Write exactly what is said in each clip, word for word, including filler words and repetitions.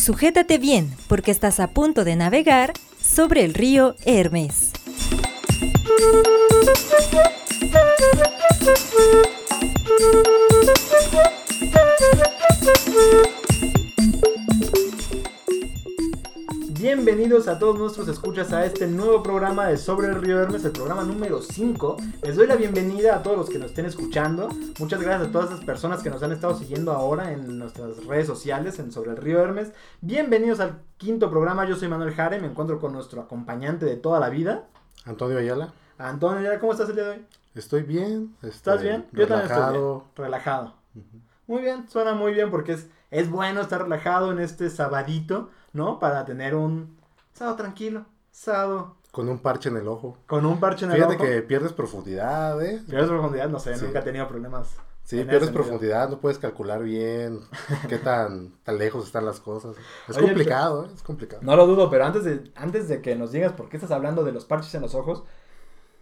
Sujétate bien, porque estás a punto de navegar sobre el río Hermes. Bienvenidos a todos nuestros escuchas a este nuevo programa de Sobre el Río Hermes, el programa número cinco. Les doy la bienvenida a todos los que nos estén escuchando. Muchas gracias a todas las personas que nos han estado siguiendo ahora en nuestras redes sociales, en Sobre el Río Hermes. Bienvenidos al quinto programa. Yo soy Manuel Jare, me encuentro con nuestro acompañante de toda la vida, Antonio Ayala. Antonio Ayala, ¿cómo estás el día de hoy? Estoy bien. Estoy ¿Estás bien? Relajado. Yo también estoy bien. Relajado. Uh-huh. Muy bien, suena muy bien porque es, es bueno estar relajado en este sabadito, ¿no? Para tener un sábado tranquilo, sábado. Con un parche en el ojo. Con un parche en Fíjate el ojo. Fíjate que pierdes profundidad, ¿eh? Pierdes profundidad, no sé, sí. Nunca he tenido problemas. Sí, pierdes profundidad, no puedes calcular bien qué tan, tan lejos están las cosas. Es Oye, complicado, pero, ¿eh? Es complicado. No lo dudo, pero antes de, antes de que nos digas por qué estás hablando de los parches en los ojos,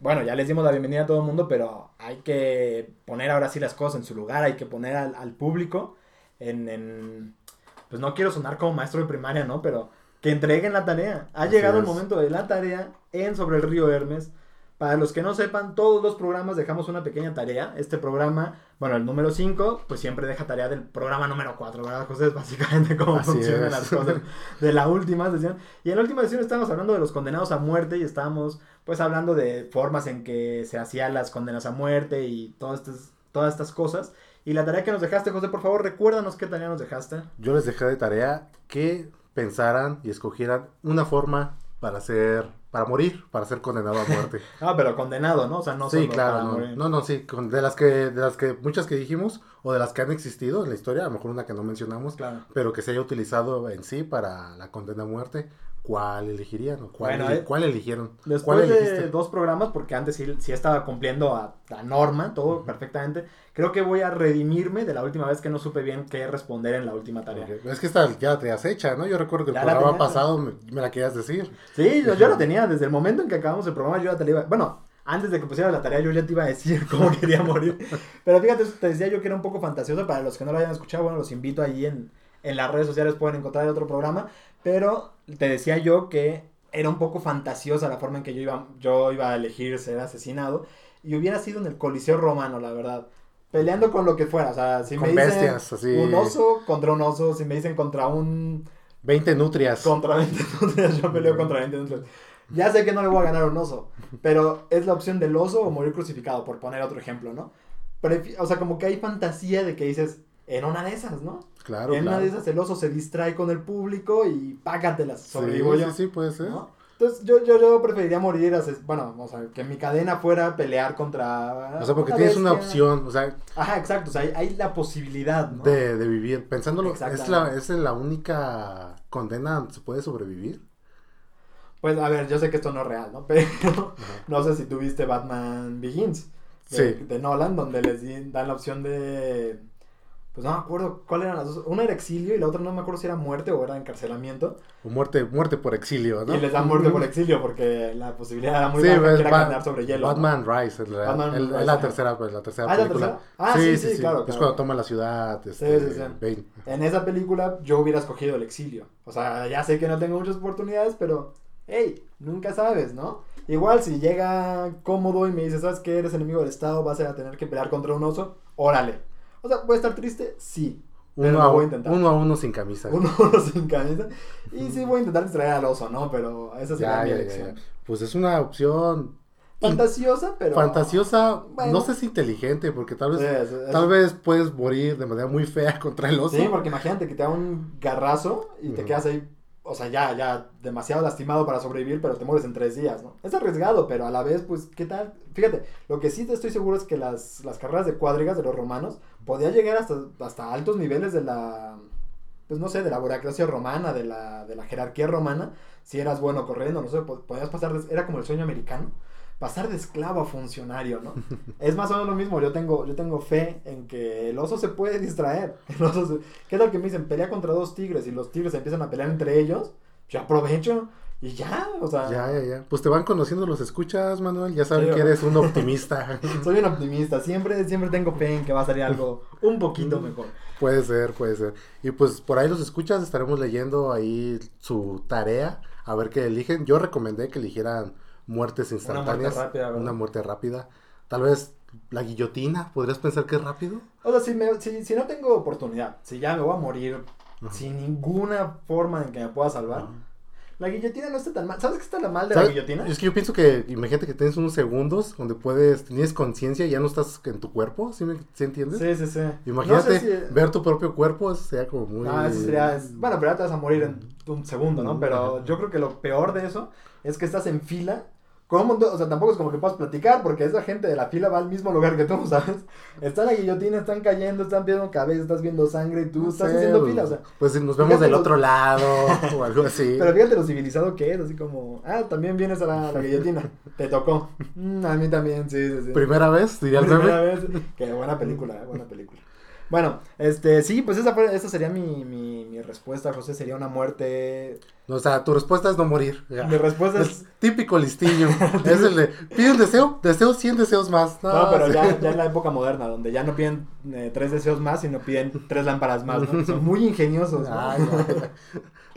bueno, ya les dimos la bienvenida a todo el mundo, pero hay que poner ahora sí las cosas en su lugar, hay que poner al, al público en, en... Pues no quiero sonar como maestro de primaria, ¿no? Pero que entreguen la tarea. Ha Así llegado es. el momento de la tarea en Sobre el Río Hermes. Para los que no sepan, todos los programas dejamos una pequeña tarea. Este programa, bueno, el número cinco, pues siempre deja tarea del programa número cuatro, ¿verdad, José? Es básicamente cómo funcionan las cosas de la última sesión. Y en la última sesión estábamos hablando de los condenados a muerte y estábamos, pues, hablando de formas en que se hacían las condenas a muerte y todas estas, todas estas cosas. Y la tarea que nos dejaste, José, por favor, recuérdanos qué tarea nos dejaste. Yo les dejé de tarea que pensaran y escogieran una forma para hacer... Para morir, para ser condenado a muerte. Ah, pero condenado, ¿no? O sea, no sí, solo claro, para no, morir. No, no, sí, con, de las que, de las que, muchas que dijimos, o de las que han existido en la historia, a lo mejor una que no mencionamos, claro, pero que se haya utilizado en sí para la condena a muerte, ¿cuál elegirían? O cuál, bueno, el, ¿Cuál eligieron? Después ¿cuál de dos programas, porque antes sí, sí estaba cumpliendo a, a norma, todo uh-huh. perfectamente, creo que voy a redimirme de la última vez que no supe bien qué responder en la última tarea. Okay. Es que esta ya te has hecha, ¿no? Yo recuerdo que el ya programa tenía, pasado me, me la querías decir. Sí, yo, yo la tenía. Desde el momento en que acabamos el programa, yo ya te la iba... Bueno, antes de que pusieras la tarea, yo ya te iba a decir cómo quería morir. Pero fíjate, te decía yo que era un poco fantasioso. Para los que no lo hayan escuchado, bueno, los invito ahí en, en las redes sociales, pueden encontrar el otro programa. Pero te decía yo que era un poco fantasiosa la forma en que yo iba, yo iba a elegir ser asesinado. Y hubiera sido en el Coliseo Romano, la verdad. Peleando con lo que fuera. O sea, si con me dicen bestias, así... un oso contra un oso, si me dicen contra un... veinte nutrias. Contra veinte nutrias, yo peleo contra veinte nutrias. Ya sé que no le voy a ganar a un oso, pero es la opción del oso o morir crucificado, por poner otro ejemplo, ¿no? Prefi- o sea, como que hay fantasía de que dices, en una de esas, ¿no? Claro, En claro. una de esas el oso se distrae con el público y págatelas, sobrevivo sí, yo. Sí, sí, puede ser. ¿No? Entonces, yo, yo, yo preferiría morir, ases- bueno, o sea, que mi cadena fuera pelear contra... O sea, porque una tienes bestia. Una opción, o sea... Ajá, exacto, o sea, hay, hay la posibilidad, ¿no? De, de vivir, pensándolo, ¿es la, es la única condena, se puede sobrevivir? Pues, a ver, yo sé que esto no es real, ¿no? Pero uh-huh. no sé si tú viste Batman Begins de, sí. de Nolan, donde les di, dan la opción de... Pues no me acuerdo cuál eran las dos. Una era exilio y la otra no me acuerdo si era muerte o era encarcelamiento. O muerte, muerte por exilio, ¿no? Y les dan muerte uh-huh. por exilio porque la posibilidad era muy sí, baja que era Bat- caminar sobre hielo. Batman ¿no? Rise, es la, la, la tercera, pues, la tercera ¿Ah, película. ¿La tercera? Ah, sí, sí, sí, sí, claro. Es claro. cuando toma la ciudad. Este, sí, sí, sí. Bane. En esa película yo hubiera escogido el exilio. O sea, ya sé que no tengo muchas oportunidades, pero... Hey, nunca sabes, ¿no? Igual si llega cómodo y me dice, ¿sabes qué? Eres enemigo del Estado, vas a tener que pelear contra un oso, órale. O sea, ¿voy a estar triste? Sí. Uno, pero a, voy a intentar. uno a uno sin camisa. Uno a uno sin camisa. Y sí voy a intentar distraer al oso, ¿no? Pero esa sería ya, mi elección. Ya, ya. Pues es una opción... Fantasiosa, pero... Fantasiosa, bueno. no sé si inteligente, porque tal vez sí, es, es... tal vez puedes morir de manera muy fea contra el oso. Sí, porque imagínate que te da un garrazo y uh-huh. te quedas ahí... O sea, ya, ya, demasiado lastimado para sobrevivir, pero te mueres en tres días, ¿no? Es arriesgado, pero a la vez, pues, ¿qué tal? Fíjate, lo que sí te estoy seguro es que las, las carreras de cuadrigas de los romanos podían llegar hasta, hasta altos niveles de la, pues, no sé, de la burocracia romana, de la, de la jerarquía romana. Si eras bueno corriendo, no sé, podías pasar, de, era como el sueño americano, pasar de esclavo a funcionario, ¿no? Es más o menos lo mismo, yo tengo, yo tengo fe en que el oso se puede distraer. El oso se... ¿Qué tal que me dicen pelea contra dos tigres y los tigres empiezan a pelear entre ellos? Yo aprovecho Y ya, o sea... Ya, ya, ya. Pues te van conociendo, los escuchas, Manuel. Ya saben, sí, que eres un optimista. Soy un optimista. Siempre, siempre tengo fe en que va a salir algo un poquito mejor. Puede ser, puede ser. Y pues por ahí los escuchas, estaremos leyendo ahí su tarea. A ver qué eligen. Yo recomendé que eligieran muertes instantáneas. Una muerte rápida, ¿verdad? Una muerte rápida. Tal vez... La guillotina, ¿podrías pensar que es rápido? O sea, si, me, si, si no tengo oportunidad, si ya me voy a morir, ajá, sin ninguna forma en que me pueda salvar, ajá, la guillotina no está tan mal. ¿Sabes qué está la mal de ¿Sabes? la guillotina? Es que yo pienso que, imagínate que tienes unos segundos donde puedes, tienes conciencia y ya no estás en tu cuerpo, ¿sí, me, ¿sí entiendes? Sí, sí, sí. Imagínate, no sé si... ver tu propio cuerpo, eso sería como muy... Ah, eso sería... Es... Bueno, pero ya te vas a morir en un segundo, ¿no? Pero ajá, yo creo que lo peor de eso es que estás en fila. Como, o sea, tampoco es como que puedas platicar, porque esa gente de la fila va al mismo lugar que tú, ¿sabes? Está la guillotina, están cayendo, están viendo cabeza, estás viendo sangre y tú no estás sé, haciendo fila, o sea. Pues nos vemos del lo... otro lado o algo así. Pero fíjate lo civilizado que es, así como, ah, también vienes a la, la guillotina, te tocó. Mm, a mí también, sí, sí, sí. Primera vez, diría el meme. Primera vez, que buena película, eh, buena película. Bueno, este, sí, pues esa, fue, esa sería mi, mi, mi respuesta, José, sería una muerte... O sea, tu respuesta es no morir. Ya. Mi respuesta es... es típico listillo, es el de, pide un deseo, deseo cien deseos más. No, no pero sí. ya, ya en la época moderna, donde ya no piden eh, tres deseos más, sino piden tres lámparas más, ¿no? Son muy ingeniosos, ¿no? Ay, no.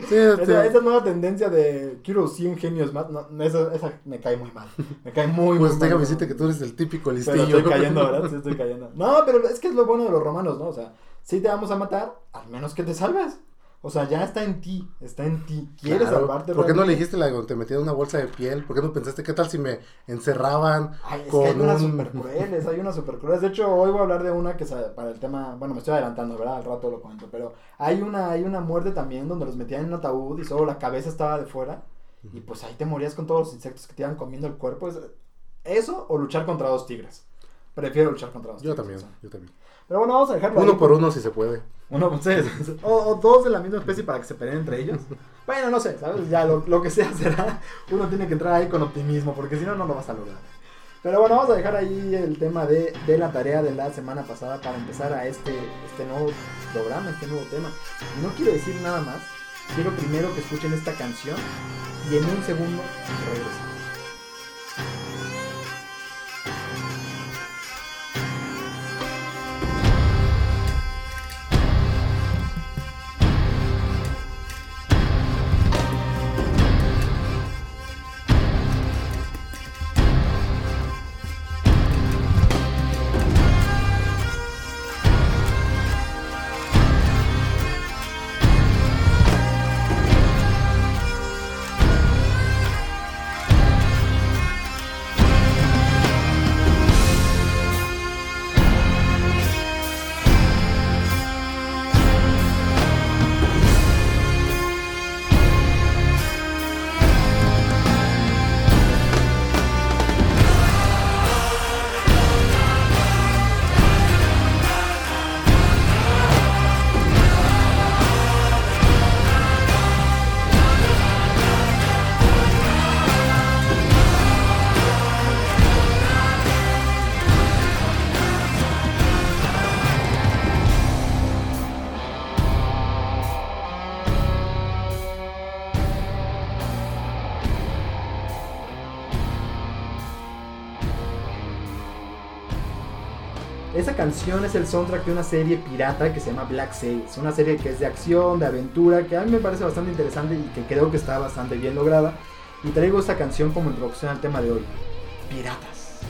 Sí, esa, sí. Esa nueva tendencia de quiero cien genios más, no, esa, esa me cae muy mal, me cae muy, pues muy mal. Pues déjame decirte que tú eres el típico listillo. Pero estoy cayendo, ¿verdad? Sí, estoy cayendo. No, pero es que es lo bueno de los romanos, ¿no? O sea, si te vamos a matar, al menos que te salves. O sea, ya está en ti, está en ti. ¿Quieres claro. salvarte? ¿Por qué no elegiste la donde te metían una bolsa de piel? ¿Por qué no pensaste qué tal si me encerraban? Ay, es con que hay unas un... super crueles, hay unas super crueles. De hecho, hoy voy a hablar de una que para el tema, bueno, me estoy adelantando, ¿verdad? Al rato lo cuento, pero hay una, hay una muerte también donde los metían en un ataúd y solo la cabeza estaba de fuera y pues ahí te morías con todos los insectos que te iban comiendo el cuerpo. ¿Eso o luchar contra dos tigres? Prefiero luchar contra dos yo tigres. Yo también, o sea. yo también. Pero bueno, vamos a dejarlo uno ahí. Por uno si se puede. Uno, pues, o, o dos de la misma especie para que se peleen entre ellos. Bueno, no sé, ¿sabes? Ya lo, lo que sea será. Uno tiene que entrar ahí con optimismo, porque si no, no lo vas a lograr. Pero bueno, vamos a dejar ahí el tema de, de la tarea de la semana pasada para empezar a este, este nuevo programa, este nuevo tema. No quiero decir nada más. Quiero primero que escuchen esta canción y en un segundo regresamos. Esa canción es el soundtrack de una serie pirata que se llama Black Sails, una serie que es de acción, de aventura, que a mí me parece bastante interesante y que creo que está bastante bien lograda. Y traigo esta canción como introducción al tema de hoy, piratas.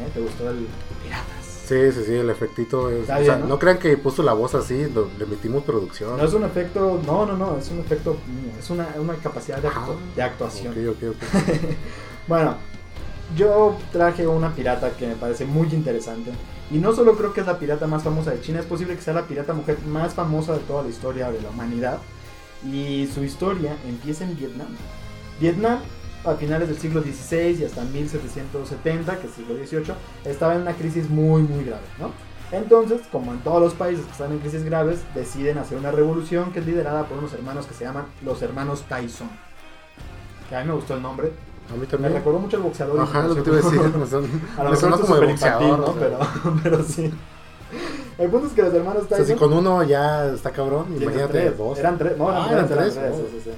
¿Eh? ¿Te gustó el piratas? Sí, sí, sí, el efectito es, o bien, sea, ¿no? No crean que puso la voz así, lo, le metimos producción. No es un efecto, no, no, no, es un efecto, es una, una capacidad de, actu- ah, de actuación. Ok, ok, ok. Bueno, yo traje una pirata que me parece muy interesante. Y no solo creo que es la pirata más famosa de China, es posible que sea la pirata mujer más famosa de toda la historia de la humanidad. Y su historia empieza en Vietnam. Vietnam, a finales del siglo dieciséis y hasta mil setecientos setenta, que es el siglo dieciocho, estaba en una crisis muy muy grave, ¿no? Entonces, como en todos los países que están en crisis graves, deciden hacer una revolución que es liderada por unos hermanos que se llaman los hermanos Tyson. Que a mí me gustó el nombre. A mí también. Me recordó mucho al boxeador. Ajá, lo que te iba a decir. Me son, a lo me mejor como de boxeador, infantil, ¿no? Pero, pero sí. El punto es que los hermanos Tyson... O sea, si con uno ya está cabrón, imagínate tres. Dos. Eran tres. No, ah, eran, eran tres. tres. Oh. Sí, sí, sí.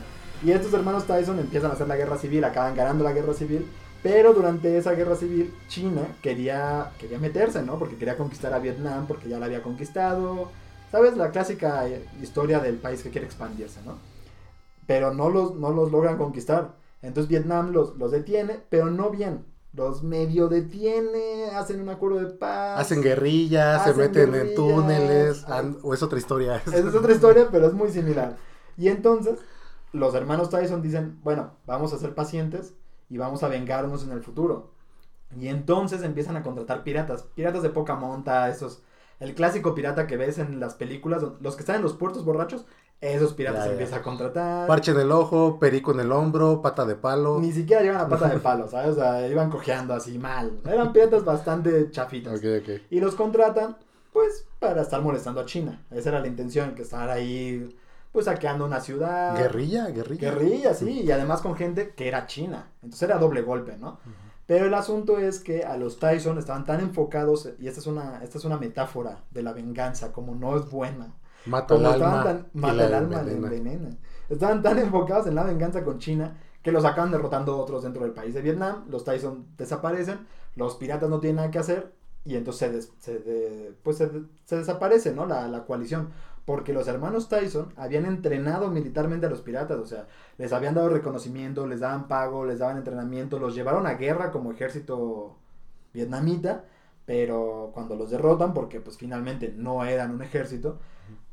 Y estos hermanos Tyson empiezan a hacer la guerra civil, acaban ganando la guerra civil. Pero durante esa guerra civil, China quería, quería meterse, ¿no? Porque quería conquistar a Vietnam, porque ya la había conquistado. ¿Sabes? La clásica historia del país que quiere expandirse, ¿no? Pero no los, no los logran conquistar. Entonces Vietnam los, los detiene, pero no bien. Los medio detiene, hacen un acuerdo de paz. Hacen guerrillas, hacen se meten guerrillas, en túneles. And, o es otra historia. Es otra historia, pero es muy similar. Y entonces, los hermanos Tyson dicen, bueno, vamos a ser pacientes y vamos a vengarnos en el futuro. Y entonces empiezan a contratar piratas, piratas de poca monta, esos, el clásico pirata que ves en las películas, los que están en los puertos borrachos, esos piratas ya, ya. empiezan a contratar. Parche en el ojo, perico en el hombro, pata de palo. Ni siquiera llevan a pata de palo, ¿sabes? O sea, iban cojeando así mal. Eran piratas bastante chafitas. Okay, okay. Y los contratan, pues, para estar molestando a China. Esa era la intención, que estar ahí... pues saqueando una ciudad. Guerrilla, guerrilla. Guerrilla, sí, y además con gente que era china, entonces era doble golpe, ¿no? Uh-huh. Pero el asunto es que a los Tyson estaban tan enfocados, y esta es una, esta es una metáfora de la venganza, como no es buena. Mata el alma. Tan, mata el alma, la envenena. Estaban tan enfocados en la venganza con China, que los acaban derrotando otros dentro del país de Vietnam, los Tyson desaparecen, los piratas no tienen nada que hacer, y entonces se, des, se, de, pues se, se desaparece, ¿no? La, la coalición. Porque los hermanos Tyson habían entrenado militarmente a los piratas, o sea, les habían dado reconocimiento, les daban pago, les daban entrenamiento, los llevaron a guerra como ejército vietnamita, pero cuando los derrotan, porque pues finalmente no eran un ejército,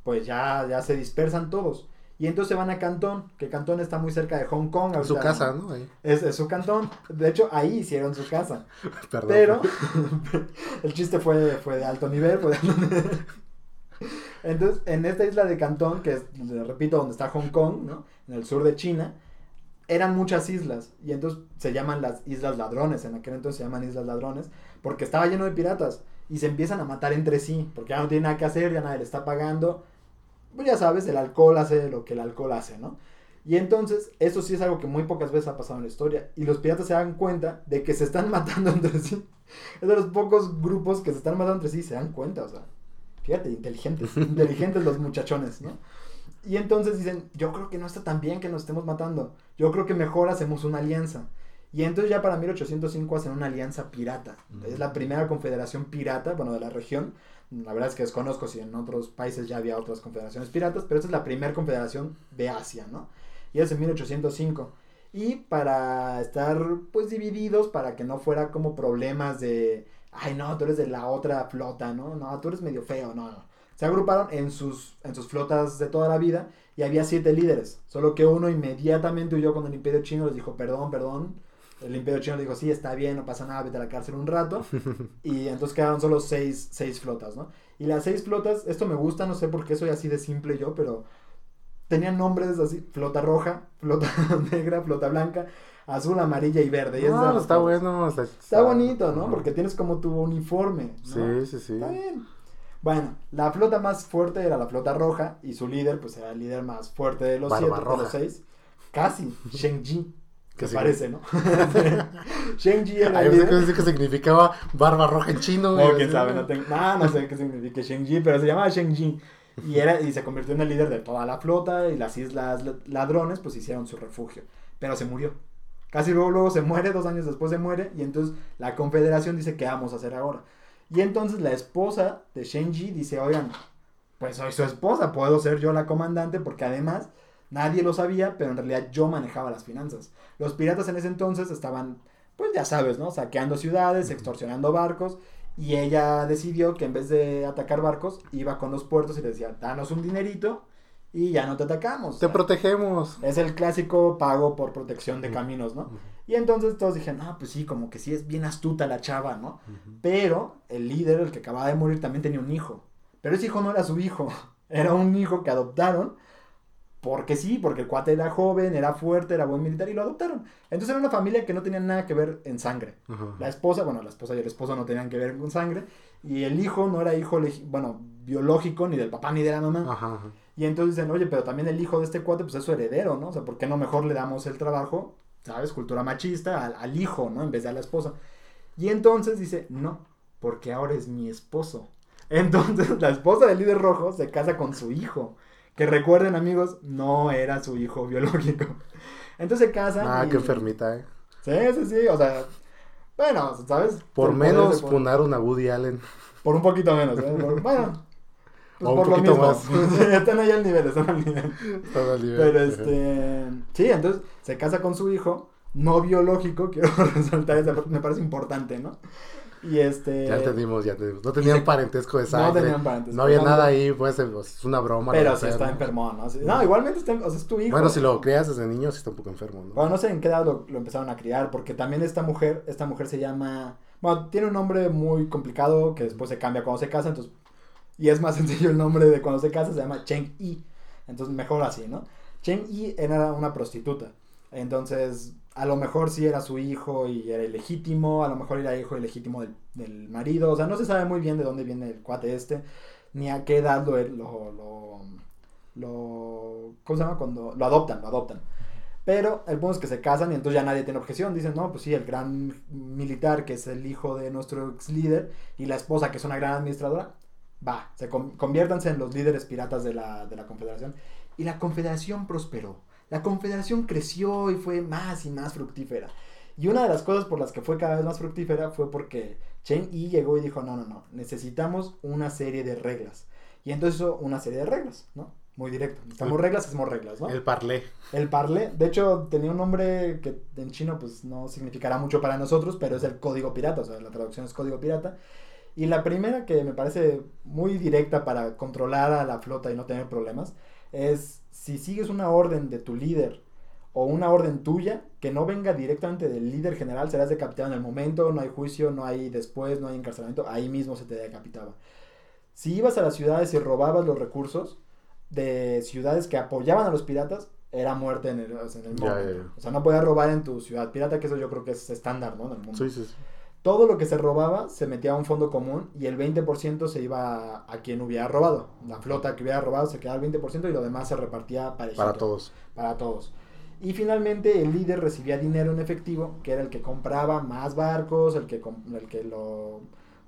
pues ya, ya se dispersan todos. Y entonces se van a Cantón, que Cantón está muy cerca de Hong Kong. Es su casa, ¿no? Ahí. Es, es su cantón. De hecho, ahí hicieron su casa. Perdón. Pero el chiste fue, fue de alto nivel, fue de alto nivel. Entonces, en esta isla de Cantón, que es, repito, donde está Hong Kong, ¿no? En el sur de China, eran muchas islas, y entonces se llaman las Islas Ladrones, en aquel entonces se llaman Islas Ladrones, porque estaba lleno de piratas, y se empiezan a matar entre sí, porque ya no tienen nada que hacer, ya nadie le está pagando, pues ya sabes, el alcohol hace lo que el alcohol hace, ¿no? Y entonces, eso sí es algo que muy pocas veces ha pasado en la historia, y los piratas se dan cuenta de que se están matando entre sí, es de los pocos grupos que se están matando entre sí, se dan cuenta, o sea... Fíjate, inteligentes, inteligentes los muchachones, ¿no? Y entonces dicen, yo creo que no está tan bien que nos estemos matando, yo creo que mejor hacemos una alianza. Y entonces ya para mil ochocientos cinco hacen una alianza pirata, es la primera confederación pirata, bueno, de la región, la verdad es que desconozco si en otros países ya había otras confederaciones piratas, pero esta es la primera confederación de Asia, ¿no? Y es en mil ochocientos cinco. Y para estar, pues, divididos, para que no fuera como problemas de... ay, no, tú eres de la otra flota, ¿no? No, tú eres medio feo, no, no. Se agruparon en sus, en sus flotas de toda la vida y había siete líderes, solo que uno inmediatamente huyó con el Imperio Chino, les dijo, perdón, perdón. El Imperio Chino le dijo, sí, está bien, no pasa nada, vete a la cárcel un rato. Y entonces quedaron solo seis, seis flotas, ¿no? Y las seis flotas, esto me gusta, no sé por qué soy así de simple yo, pero tenían nombres así, flota roja, flota negra, flota blanca, azul, amarilla y verde. Y no, está bueno. Está, está, está bonito, ¿no? Porque tienes como tu uniforme, ¿no? Sí, sí, sí. Está bien. Bueno, la flota más fuerte era la flota roja y su líder, pues, era el líder más fuerte de los Barba siete, roja. de los seis. Casi, Zheng Yi. Que sí, parece, ¿no? Zheng Yi era el líder. Yo pensé que significaba barba roja en chino. No, quién sabe, no tengo... No, no sé qué significa Zheng Yi, pero se llamaba Zheng Yi. Y, era, y se convirtió en el líder de toda la flota y las islas ladrones, pues, hicieron su refugio. Pero se murió. Casi luego, luego se muere, dos años después se muere, y entonces la confederación dice, ¿qué vamos a hacer ahora? Y entonces la esposa de Zheng Yi dice, oigan, pues soy su esposa, puedo ser yo la comandante, porque además nadie lo sabía, pero en realidad yo manejaba las finanzas. Los piratas en ese entonces estaban, pues ya sabes, ¿no? Saqueando ciudades, extorsionando barcos, y ella decidió que en vez de atacar barcos, iba con los puertos y les decía, danos un dinerito, y ya no te atacamos. Te o sea, protegemos. Es el clásico pago por protección de uh-huh. caminos, ¿no? Uh-huh. Y entonces todos dijeron, ah, pues sí, como que sí es bien astuta la chava, ¿no? Uh-huh. Pero el líder, el que acababa de morir, también tenía un hijo. Pero ese hijo no era su hijo. Era un hijo que adoptaron porque sí, porque el cuate era joven, era fuerte, era buen militar y lo adoptaron. Entonces era una familia que no tenía nada que ver en sangre. Uh-huh. La esposa, bueno, la esposa y el esposo no tenían que ver con sangre. Y el hijo no era hijo, legi- bueno, biológico ni del papá ni de la mamá. Ajá, ajá. Y entonces dicen, oye, pero también el hijo de este cuate, pues es su heredero, ¿no? O sea, ¿por qué no mejor le damos el trabajo, sabes, cultura machista, al, al hijo, ¿no? En vez de a la esposa. Y entonces dice, no, porque ahora es mi esposo. Entonces la esposa del líder rojo se casa con su hijo, Que recuerden, amigos, no era su hijo biológico. Entonces se casan. Ah, y... qué enfermita, eh. Sí, sí, sí, o sea, bueno, ¿sabes? Por, por menos funaron a Woody Allen. Por un poquito menos, ¿eh? Por, bueno, pues o por un poquito lo mismo. Más. Sí, están ahí al nivel, están al nivel. Están al nivel. Pero este, sí, entonces se casa con su hijo, no biológico, quiero resaltar eso, me parece importante, ¿no? Y este... Ya entendimos, ya entendimos. No tenían se... parentesco de sangre. No tenían parentesco. No había no, nada ahí, pues, es una broma. Pero sí está enfermo, ¿no? No, igualmente está, o sea, es tu hijo. Bueno, si lo creas desde niño, sí está un poco enfermo, ¿no? Bueno, no sé en qué edad lo, lo empezaron a criar, porque también esta mujer, esta mujer se llama... Bueno, tiene un nombre muy complicado que después se cambia cuando se casa, entonces... Y es más sencillo el nombre de cuando se casa, se llama Chen Yi. Entonces, mejor así, ¿no? Chen Yi era una prostituta. Entonces... A lo mejor sí era su hijo y era ilegítimo, a lo mejor era hijo ilegítimo del, del marido, o sea, no se sabe muy bien de dónde viene el cuate este, ni a qué edad lo, lo, lo, lo ¿cómo se llama? Cuando lo adoptan, lo adoptan. Pero el punto es que se casan y entonces ya nadie tiene objeción, dicen, no, pues sí, el gran militar que es el hijo de nuestro ex líder y la esposa que es una gran administradora, va, se conviértanse en los líderes piratas de la, de la Confederación. Y la Confederación prosperó. La Confederación creció y fue más y más fructífera. Y una de las cosas por las que fue cada vez más fructífera fue porque Chen Yi llegó y dijo, no, no, no, necesitamos una serie de reglas. Y entonces hizo una serie de reglas, ¿no? Muy directo. Necesitamos reglas, hacemos reglas, ¿no? El parlé. El parlé. De hecho, tenía un nombre que en chino pues no significará mucho para nosotros, pero es el código pirata, o sea, la traducción es código pirata. Y la primera que me parece muy directa para controlar a la flota y no tener problemas es si sigues una orden de tu líder o una orden tuya que no venga directamente del líder general, serás decapitado en el momento, no hay juicio, no hay después, no hay encarcelamiento, ahí mismo se te decapitaba. Si ibas a las ciudades y robabas los recursos de ciudades que apoyaban a los piratas, era muerte en el, en el momento. Yeah, yeah. O sea, no podías robar en tu ciudad pirata, que eso yo creo que es estándar, ¿no? En el mundo. Sí, sí, sí. Todo lo que se robaba se metía a un fondo común y el veinte por ciento se iba a, a quien hubiera robado. La flota que hubiera robado se quedaba el veinte por ciento y lo demás se repartía parejito. Para todos. Para todos. Y finalmente el líder recibía dinero en efectivo, que era el que compraba más barcos, el que, el que lo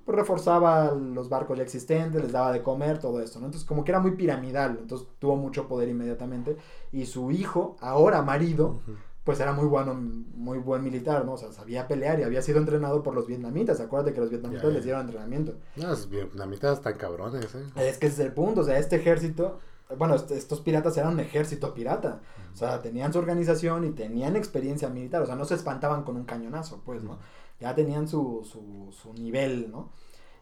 pues, reforzaba los barcos ya existentes, les daba de comer, todo esto, ¿no? Entonces como que era muy piramidal, entonces tuvo mucho poder inmediatamente. Y su hijo, ahora marido... Uh-huh. Pues era muy bueno, muy buen militar, ¿no? O sea, sabía pelear y había sido entrenado por los vietnamitas. Acuérdate que los vietnamitas ya, ya. les dieron entrenamiento. No, los vietnamitas están cabrones, ¿eh? Es que ese es el punto, o sea, este ejército... Bueno, este, estos piratas eran un ejército pirata. Uh-huh. O sea, tenían su organización y tenían experiencia militar. O sea, no se espantaban con un cañonazo, pues, ¿no? Uh-huh. Ya tenían su, su, su nivel, ¿no?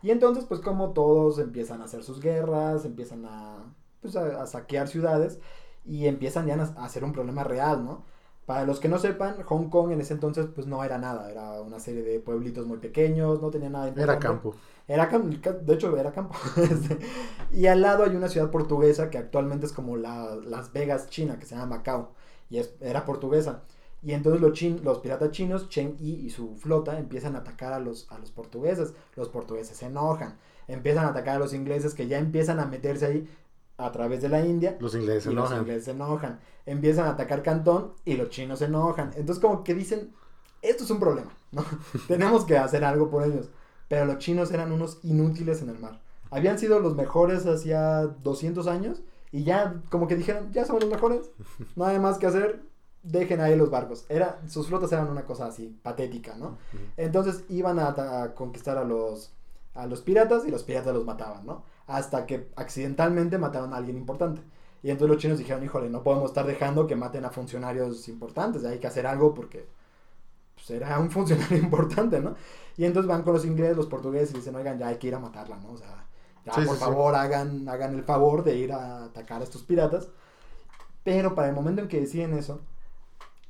Y entonces, pues, como todos empiezan a hacer sus guerras, empiezan a, pues, a, a saquear ciudades y empiezan ya a, a hacer un problema real, ¿no? Para los que no sepan, Hong Kong en ese entonces pues no era nada, era una serie de pueblitos muy pequeños, no tenía nada importante. Era campo. Era campo, de hecho era campo. Y al lado hay una ciudad portuguesa que actualmente es como la, Las Vegas, China, que se llama Macao, y es, era portuguesa. Y entonces los, chin, los piratas chinos, Chen Yi y su flota empiezan a atacar a los, a los portugueses, los portugueses se enojan, empiezan a atacar a los ingleses que ya empiezan a meterse ahí. A través de la India. Los ingleses se enojan. Los ingleses se enojan. Empiezan a atacar Cantón y los chinos se enojan. Entonces como que dicen, esto es un problema, ¿no? Tenemos que hacer algo por ellos. Pero los chinos eran unos inútiles en el mar. Habían sido los mejores hacía doscientos años y ya como que dijeron, ya somos los mejores. No hay más que hacer, dejen ahí los barcos. Era, sus flotas eran una cosa así, patética, ¿no? Entonces iban a, a conquistar a los, a los piratas y los piratas los mataban, ¿no? Hasta que accidentalmente mataron a alguien importante. Y entonces los chinos dijeron, híjole, no podemos estar dejando que maten a funcionarios importantes, hay que hacer algo porque pues, era un funcionario importante, ¿no? Y entonces van con los ingleses, los portugueses y dicen, oigan, ya hay que ir a matarla, ¿no? O sea, ya sí, por sí, favor sí. Hagan, hagan el favor de ir a atacar a estos piratas. Pero para el momento en que deciden eso,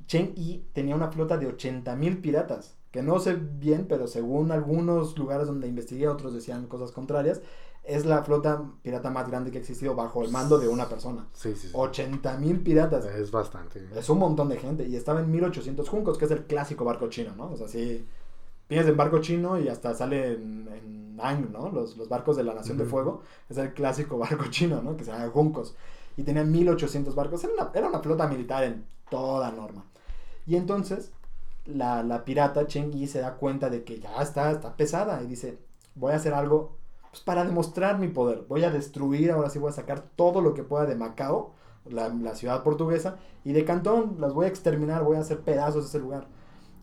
Chen Yi tenía una flota de ochenta mil piratas, que no sé bien, pero según algunos lugares donde investigué, otros decían cosas contrarias, es la flota pirata más grande que ha existido bajo el mando de una persona. Sí, sí, sí. ochenta mil piratas. Es bastante. Es un montón de gente. Y estaba en mil ochocientos juncos, que es el clásico barco chino, ¿no? O sea, sí, piensas en barco chino y hasta sale en, en Ang, ¿no? Los, los barcos de la Nación uh-huh. de Fuego. Es el clásico barco chino, ¿no? Que se llama juncos. Y tenía mil ochocientos barcos. Era una, era una flota militar en toda norma. Y entonces, la, la pirata Chen Yi se da cuenta de que ya está, está pesada. Y dice, voy a hacer algo pues para demostrar mi poder, voy a destruir, ahora sí voy a sacar todo lo que pueda de Macao, la, la ciudad portuguesa, y de Cantón, las voy a exterminar, voy a hacer pedazos de ese lugar.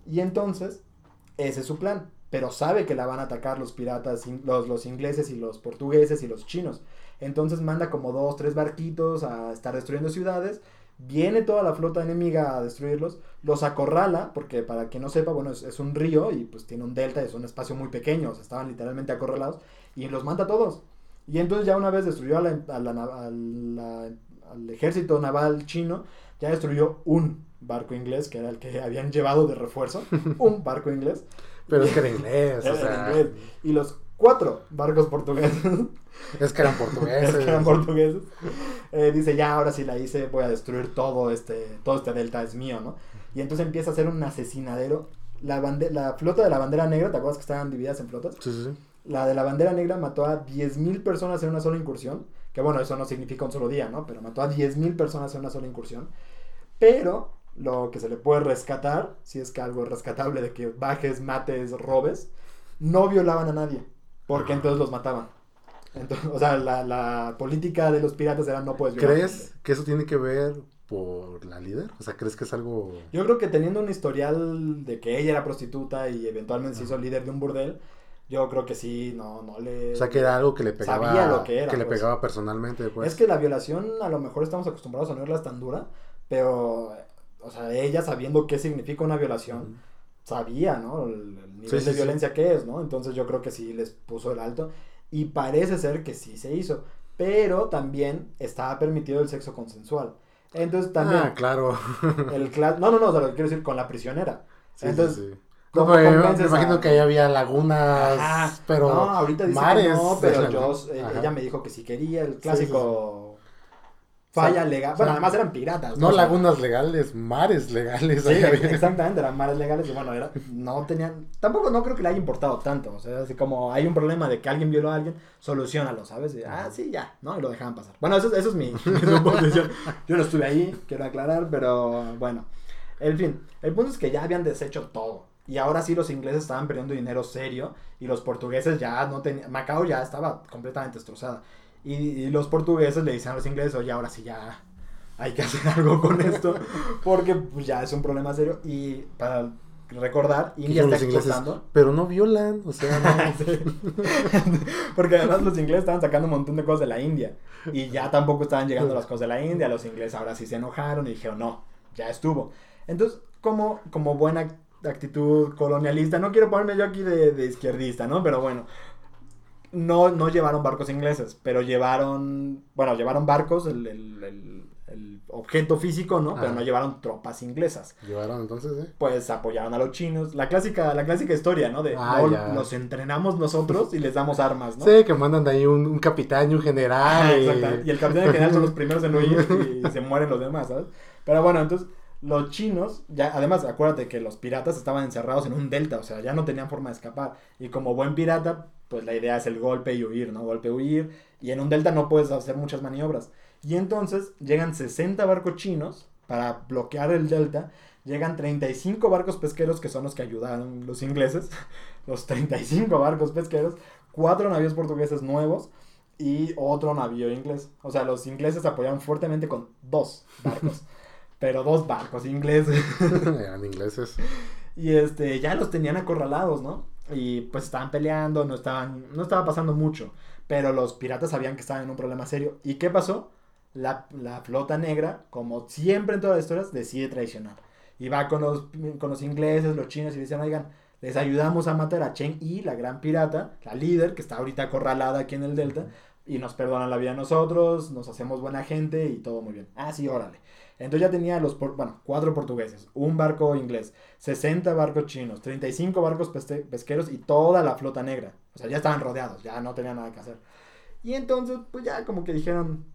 Y entonces, ese es su plan, pero sabe que la van a atacar los piratas, los, los ingleses y los portugueses y los chinos. Entonces manda como dos, tres barquitos a estar destruyendo ciudades. Viene toda la flota enemiga a destruirlos, los acorrala, porque para quien no sepa, bueno, es, es un río y pues tiene un delta, es un espacio muy pequeño, o sea, estaban literalmente acorralados, y los mata a todos. Y entonces ya una vez destruyó a la, a la, a la, al ejército naval chino, ya destruyó un barco inglés, que era el que habían llevado de refuerzo, un barco inglés. Pero es que era inglés, o sea. Inglés. Y los cuatro barcos portugueses. Es que eran portugueses. Es que eran portugueses. Eh, dice, ya, ahora sí la hice, voy a destruir todo este, todo este delta, es mío, ¿no? Y entonces empieza a hacer un asesinadero. La, bande- la flota de la bandera negra, ¿te acuerdas que estaban divididas en flotas? Sí, sí, sí. La de la bandera negra mató a diez mil personas en una sola incursión, que bueno, eso no significa un solo día, ¿no? Pero mató a diez mil personas en una sola incursión. Pero lo que se le puede rescatar, si es que algo es rescatable de que bajes, mates, robes, no violaban a nadie. Porque entonces los mataban. Entonces, o sea, la, la política de los piratas era no puedes violar. ¿Crees que eso tiene que ver por la líder? O sea, ¿crees que es algo...? Yo creo que teniendo un historial de que ella era prostituta y eventualmente se hizo líder de un burdel, yo creo que sí, no, no le... O sea, que era algo que le pegaba... Sabía lo que era. Que le pues. pegaba personalmente. Pues. Es que la violación, a lo mejor estamos acostumbrados a no verla tan dura, pero, o sea, ella sabiendo qué significa una violación... Mm. Sabía, ¿no? El, el nivel sí, de sí, violencia sí. que es, ¿no? Entonces yo creo que sí les puso el alto y parece ser que sí se hizo, pero también estaba permitido el sexo consensual. Entonces también... Ah, claro. El cla- no, no, no, o sea, lo que quiero decir, con la prisionera. Sí, entonces... Sí, sí. No, pero me imagino a... que ahí había lagunas, ajá, pero... No, ahorita dice mares, que no, pero la... yo, eh, ella me dijo que sí quería, el clásico... Sí, sí, sí. Falla legal, o sea, bueno, además eran piratas. No, no lagunas legales, mares legales. Sí, exactamente, eran mares legales y bueno, era, no tenían, tampoco no creo que le haya importado tanto, o sea, así como hay un problema de que alguien violó a alguien, soluciónalo, ¿sabes? Y, ah, sí, ya, ¿no? Y lo dejaban pasar. Bueno, eso, eso es mi, mi suposición, yo no estuve ahí, quiero aclarar, pero bueno, en fin, el punto es que ya habían deshecho todo. Y ahora sí los ingleses estaban perdiendo dinero serio y los portugueses ya no tenían, Macao ya estaba completamente destrozada. Y, y los portugueses le dicen a los ingleses, oye, ahora sí ya hay que hacer algo con esto, porque pues, ya es un problema serio. Y para recordar, India está exportando. Pero no violan, o sea, no. Sí. Porque además los ingleses estaban sacando un montón de cosas de la India. Y ya tampoco estaban llegando las cosas de la India. Los ingleses ahora sí se enojaron y dijeron, no, ya estuvo. Entonces, como, como buena actitud colonialista, no quiero ponerme yo aquí de, de izquierdista, ¿no? Pero bueno. No, no llevaron barcos ingleses, pero llevaron, bueno, llevaron barcos, el, el, el, el objeto físico, ¿no? Ah. Pero no llevaron tropas inglesas. ¿Llevaron entonces, eh? Pues apoyaron a los chinos, la clásica, la clásica historia, ¿no? De ah, no, los entrenamos nosotros y les damos armas, ¿no? Sí, que mandan ahí un, un capitán y un general. Ah, y... exactamente, y el capitán y el general son los primeros en huir y se mueren los demás, ¿sabes? Pero bueno, entonces... Los chinos, ya, además acuérdate que los piratas estaban encerrados en un delta, o sea, ya no tenían forma de escapar, y como buen pirata, pues la idea es el golpe y huir, ¿no? Golpe, huir, y en un delta no puedes hacer muchas maniobras, y entonces llegan sesenta barcos chinos para bloquear el delta, llegan treinta y cinco barcos pesqueros, que son los que ayudaron los ingleses, los treinta y cinco barcos pesqueros, cuatro navíos portugueses nuevos, y otro navío inglés, o sea, los ingleses apoyaron fuertemente con dos barcos. Pero dos barcos ingleses. Eran ingleses. Y este, ya los tenían acorralados, ¿no? Y pues estaban peleando, no estaban, no estaba pasando mucho. Pero los piratas sabían que estaban en un problema serio. ¿Y qué pasó? La, la flota negra, como siempre en todas las historias, decide traicionar. Y va con los, con los ingleses, los chinos, y dicen, oigan, les ayudamos a matar a Chen Yi, la gran pirata, la líder, que está ahorita acorralada aquí en el delta. Y nos perdonan la vida a nosotros, nos hacemos buena gente y todo muy bien. Ah, sí, órale. Entonces ya tenía los, por, bueno, cuatro portugueses, un barco inglés, sesenta barcos chinos, treinta y cinco barcos peste, pesqueros y toda la flota negra. O sea, ya estaban rodeados, ya no tenían nada que hacer. Y entonces, pues ya como que dijeron,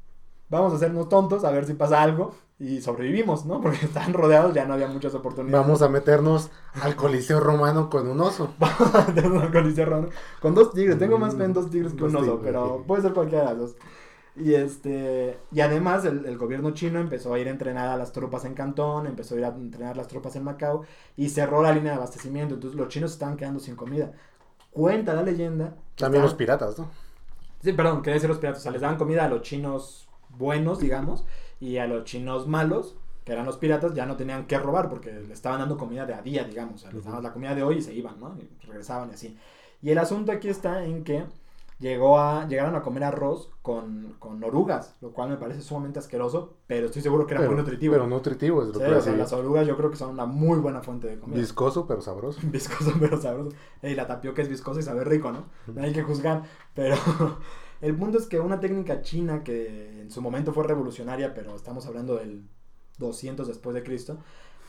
vamos a hacernos tontos, a ver si pasa algo. Y sobrevivimos, ¿no? Porque estaban rodeados, ya no había muchas oportunidades. Vamos a meternos al Coliseo Romano con un oso. Vamos a meternos al Coliseo Romano con dos tigres. Tengo más fe en dos tigres que un oso, pero puede ser cualquiera de las dos. Y este y además el, el gobierno chino empezó a ir a entrenar a las tropas en Cantón, empezó a ir a entrenar a las tropas en Macao y cerró la línea de abastecimiento, entonces los chinos estaban quedando sin comida. Cuenta la leyenda. También estaban, los piratas, ¿no? Sí, perdón, quería decir los piratas. O sea, les daban comida a los chinos buenos, digamos, y a los chinos malos, que eran los piratas, ya no tenían que robar porque le estaban dando comida de a día, digamos. O sea, les daban la comida de hoy y se iban, ¿no? Y regresaban y así. Y el asunto aquí está en que llegó a, llegaron a comer arroz con, con orugas, lo cual me parece sumamente asqueroso, pero estoy seguro que era pero, muy nutritivo. Pero nutritivo es lo que sí, o sea, las orugas yo creo que son una muy buena fuente de comida. Viscoso pero sabroso. Viscoso pero sabroso. Y la tapioca es viscosa y sabe rico, ¿no? No hay que juzgar, pero... El punto es que una técnica china que en su momento fue revolucionaria, pero estamos hablando del doscientos después de Cristo,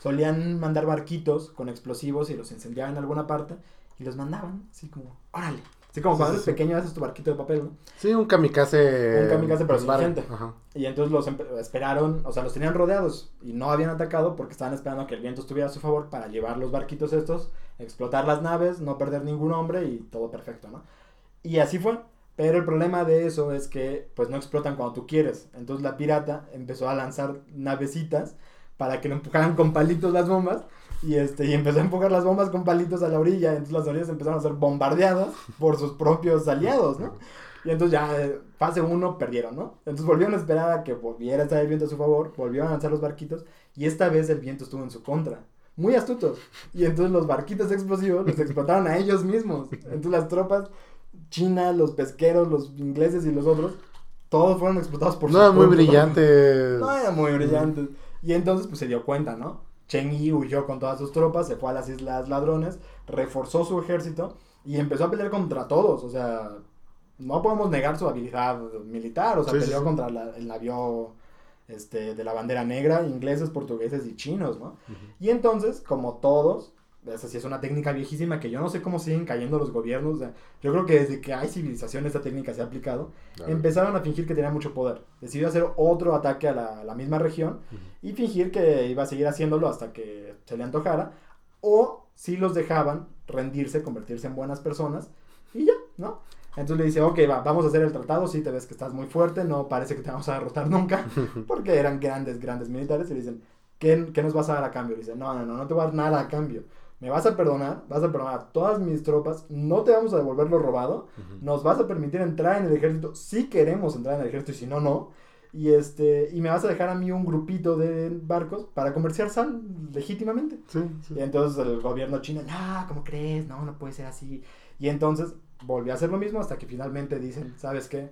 solían mandar barquitos con explosivos y los incendiaban en alguna parte y los mandaban así como, órale. Así como cuando sí, eres sí. pequeño haces tu barquito de papel, ¿no? Sí, un kamikaze. Un kamikaze pero sin gente. Ajá. Y entonces los esperaron, o sea, los tenían rodeados y no habían atacado porque estaban esperando a que el viento estuviera a su favor para llevar los barquitos estos, explotar las naves, no perder ningún hombre y todo perfecto, ¿no? Y así fue. Pero el problema de eso es que pues no explotan cuando tú quieres. Entonces la pirata empezó a lanzar navecitas para que lo empujaran con palitos las bombas. Y este y empezó a empujar las bombas con palitos a la orilla. Entonces las orillas empezaron a ser bombardeadas por sus propios aliados, ¿no? Y entonces ya fase uno perdieron, ¿no? Entonces volvieron a esperar a que volviera a estar el viento a su favor. Volvieron a lanzar los barquitos. Y esta vez el viento estuvo en su contra. Muy astutos. Y entonces los barquitos explosivos los explotaron a ellos mismos. Entonces las tropas... China, los pesqueros, los ingleses y los otros, todos fueron explotados por... No eran muy brillantes. No eran muy brillantes. Y entonces pues se dio cuenta, ¿no? Chen Yi huyó con todas sus tropas, se fue a las Islas Ladrones, reforzó su ejército y empezó a pelear contra todos. O sea, no podemos negar su habilidad militar. O sea, sí, peleó sí. contra la, el navío este, de la bandera negra, ingleses, portugueses y chinos, ¿no? Uh-huh. Y entonces, como todos... Esa sí es una técnica viejísima que yo no sé cómo siguen cayendo los gobiernos. O sea, yo creo que desde que hay civilización esta técnica se ha aplicado. A empezaron a fingir que tenía mucho poder. Decidió hacer otro ataque a la, a la misma región uh-huh. y fingir que iba a seguir haciéndolo hasta que se le antojara. O si los dejaban rendirse, convertirse en buenas personas y ya, ¿no? Entonces le dice, ok, va, vamos a hacer el tratado, sí te ves que estás muy fuerte, no parece que te vamos a derrotar nunca, porque eran grandes, grandes militares. Y le dicen, ¿qué, qué nos vas a dar a cambio? Y dice, no, no, no, no te voy a dar nada a cambio. Me vas a perdonar, vas a perdonar a todas mis tropas, no te vamos a devolver lo robado, uh-huh. nos vas a permitir entrar en el ejército, si queremos entrar en el ejército y si no, no, y este y me vas a dejar a mí un grupito de barcos para comerciar sal legítimamente. Sí, sí. Y entonces el gobierno chino, no, ¿cómo crees? No, no puede ser así. Y entonces volvió a hacer lo mismo hasta que finalmente dicen, ¿sabes qué?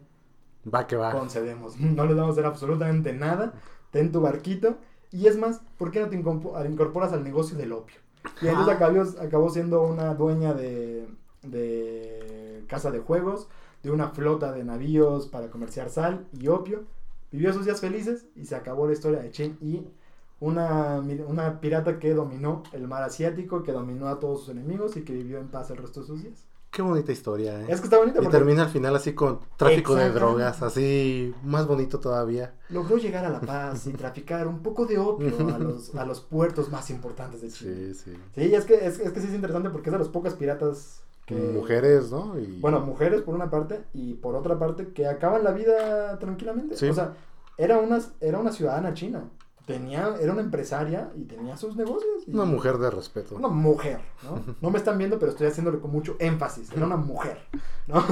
Va que va. Concedemos, no les vamos a hacer absolutamente nada, ten tu barquito, y es más, ¿por qué no te incorporas al negocio del opio? Y entonces acabó, acabó siendo una dueña de, de casa de juegos, de una flota de navíos para comerciar sal y opio. Vivió sus días felices y se acabó la historia de Chen Yi, una, una pirata que dominó el mar asiático, que dominó a todos sus enemigos y que vivió en paz el resto de sus días. Qué bonita historia, ¿eh? Es que está bonita. Y porque... termina al final así con tráfico de drogas, así más bonito todavía. Logró llegar a La Paz y traficar un poco de opio a los, a los puertos más importantes de Chile. Sí, sí. Sí, es que, es, es que sí es interesante porque es de las pocas piratas que... Mujeres, ¿no? Y... Bueno, mujeres por una parte y por otra parte que acaban la vida tranquilamente. Sí. O sea, era una, era una ciudadana china. Tenía, era una empresaria y tenía sus negocios. Y... Una mujer de respeto. Una mujer, ¿no? No me están viendo, pero estoy haciéndole con mucho énfasis. Era una mujer, ¿no?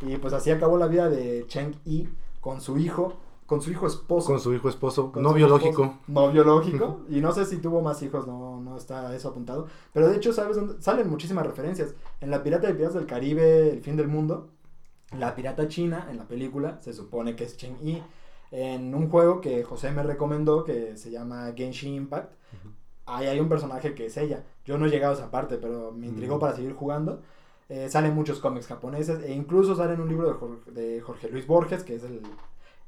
Y pues así acabó la vida de Zheng Yi con su hijo, con su hijo esposo. Con su hijo esposo, no biológico. Esposo, no biológico. Y no sé si tuvo más hijos, no, no está eso apuntado. Pero de hecho, ¿sabes dónde? Salen muchísimas referencias. En La Pirata de Piratas del Caribe, El Fin del Mundo, la pirata china en la película se supone que es Zheng Yi. En un juego que José me recomendó que se llama Genshin Impact, uh-huh. ahí hay un personaje que es ella. Yo no he llegado a esa parte, pero me intrigó uh-huh. para seguir jugando. Eh, salen muchos cómics japoneses e incluso salen un libro de Jorge, de Jorge Luis Borges, que es el,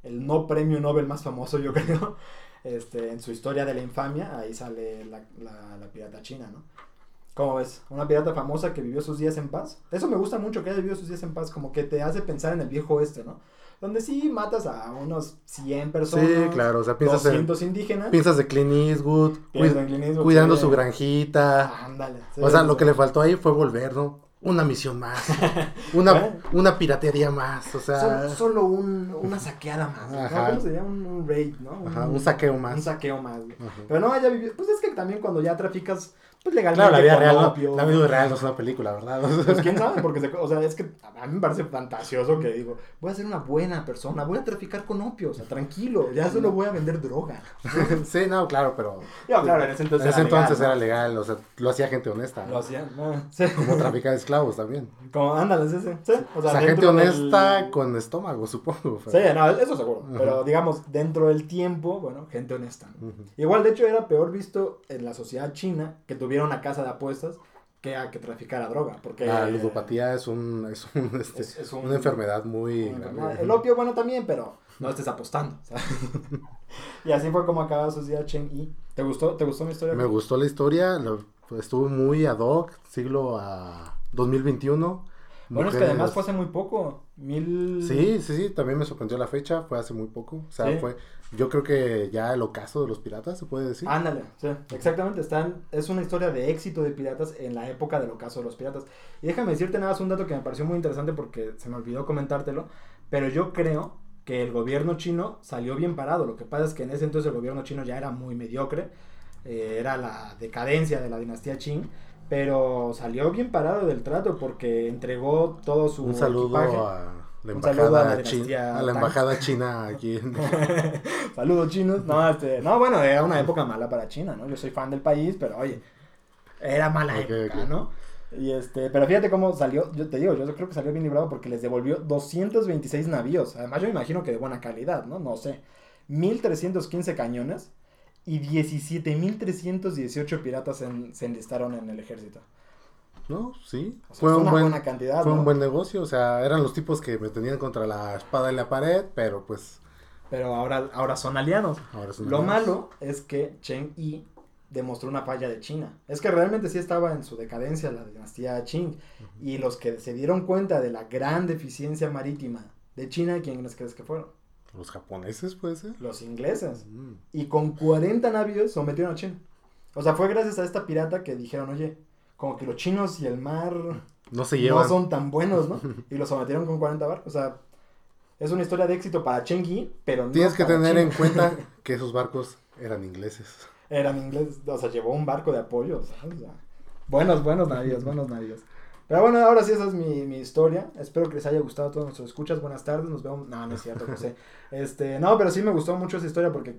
el no premio Nobel más famoso, yo creo, este, en su historia de la infamia. Ahí sale la, la, la pirata china, ¿no? ¿Cómo ves? Una pirata famosa que vivió sus días en paz. Eso me gusta mucho, que haya vivido sus días en paz, como que te hace pensar en el viejo oeste, ¿no? Donde sí matas a unos cien personas, sí, claro, o sea, doscientos en, indígenas. Piensas de Clint Eastwood, cuid, en Clint Eastwood cuidando que... su granjita. Ándale. Sí, o sea, sí, lo sí. que le faltó ahí fue volver, ¿no? Una misión más, una, bueno, una piratería más, o sea. Solo, solo un, una saqueada más, ¿no? ¿Cómo se llama? Un, un raid, ¿no? Un, Ajá, un saqueo más. Un saqueo más, güey. Pero no, ya vivió, pues es que también cuando ya traficas pues legalmente. Claro, la vida real, no, la vida real no es una película, ¿verdad? Pues quién sabe, porque se, o sea, es que a mí me parece fantasioso que digo, voy a ser una buena persona, voy a traficar con opio, o sea, tranquilo, ya solo voy a vender droga. Sí, no, claro, pero... Yo, claro, en ese entonces, en ese era, entonces legal, ¿no? Era legal, o sea, lo hacía gente honesta. Lo hacía, no, sí. Como traficar esclavos también. Como, ándale, sí, sí, sí. O sea, o sea gente honesta del... con estómago, supongo. Pero... Sí, no, eso seguro, uh-huh. Pero digamos, dentro del tiempo, bueno, gente honesta. Uh-huh. Igual, de hecho, era peor visto en la sociedad china que tuviera una casa de apuestas que a que traficara droga, porque la ludopatía eh, es un es, un, este, es, es un, una enfermedad muy una grave. Enfermedad. El opio bueno también, pero no estés apostando, ¿sabes? Y así fue como acababa su día Chen Yi. ¿Te gustó? ¿Te gustó mi historia? Me gustó la historia, estuvo muy ad hoc, siglo a dos mil veintiuno. Bueno, mujeres... es que además fue hace muy poco, mil... Sí, sí, sí, también me sorprendió la fecha, fue hace muy poco, o sea, ¿sí? Fue, yo creo que ya el ocaso de los piratas, se puede decir. Ándale, sí, exactamente, están, es una historia de éxito de piratas en la época del ocaso de los piratas, y déjame decirte nada más un dato que me pareció muy interesante porque se me olvidó comentártelo, pero yo creo que el gobierno chino salió bien parado, lo que pasa es que en ese entonces el gobierno chino ya era muy mediocre, eh, era la decadencia de la dinastía Qing, pero salió bien parado del trato porque entregó todo su un saludo equipaje. A la embajada a la, China, a la embajada china aquí en... Saludos chinos. No, este, no, bueno, era una época mala para China, ¿no? Yo soy fan del país, pero oye, era mala okay, época, okay. ¿No? Y este, pero fíjate cómo salió, yo te digo, yo creo que salió bien librado porque les devolvió doscientos veintiséis navíos. Además, yo imagino que de buena calidad, ¿no? No sé. mil trescientos quince cañones. Y diecisiete mil trescientos dieciocho piratas en, se enlistaron en el ejército. No, sí. O sea, fue, fue una un buen, buena cantidad. Fue ¿no? un buen negocio, o sea, eran los tipos que me tenían contra la espada y la pared, pero pues... Pero ahora, ahora son aliados. Ahora son Lo aliados. Malo es que Chen Yi demostró una falla de China. Es que realmente sí estaba en su decadencia la dinastía Qing. Uh-huh. Y los que se dieron cuenta de la gran deficiencia marítima de China, ¿quiénes crees que fueron? ¿Los japoneses, puede ser? Los ingleses. Mm. Y con cuarenta navíos sometieron a China. O sea, fue gracias a esta pirata que dijeron, oye, como que los chinos y el mar... No se llevan. No son tan buenos, ¿no? Y los sometieron con cuarenta barcos. O sea, es una historia de éxito para Chen Yi, pero no Tienes que tener China. En cuenta que esos barcos eran ingleses. Eran ingleses. O sea, llevó un barco de apoyo, ¿sabes? O sea, buenos, buenos navíos, buenos navíos. Pero bueno, ahora sí, esa es mi, mi historia. Espero que les haya gustado a todos nuestros escuchas. Buenas tardes, nos vemos. No, no es cierto, José. Este, no, pero sí me gustó mucho esa historia porque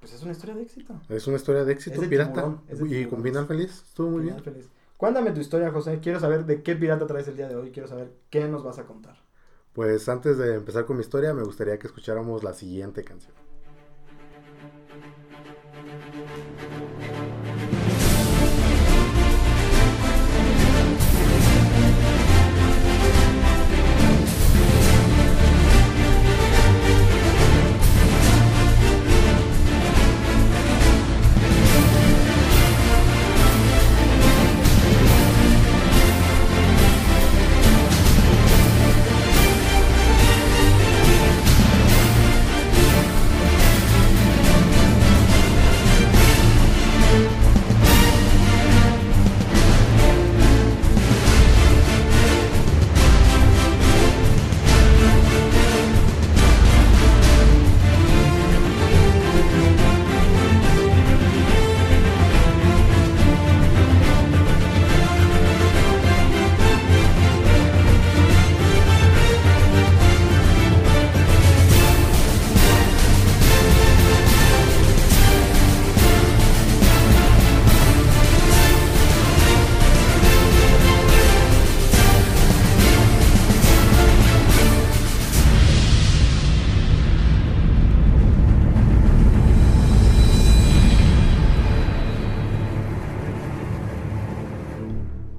pues es una historia de éxito. Es una historia de éxito, de pirata. Tiburón, y tiburón. Con final feliz, estuvo muy final bien. Feliz. Cuéntame tu historia, José. Quiero saber de qué pirata traes el día de hoy. Quiero saber qué nos vas a contar. Pues antes de empezar con mi historia, me gustaría que escucháramos la siguiente canción.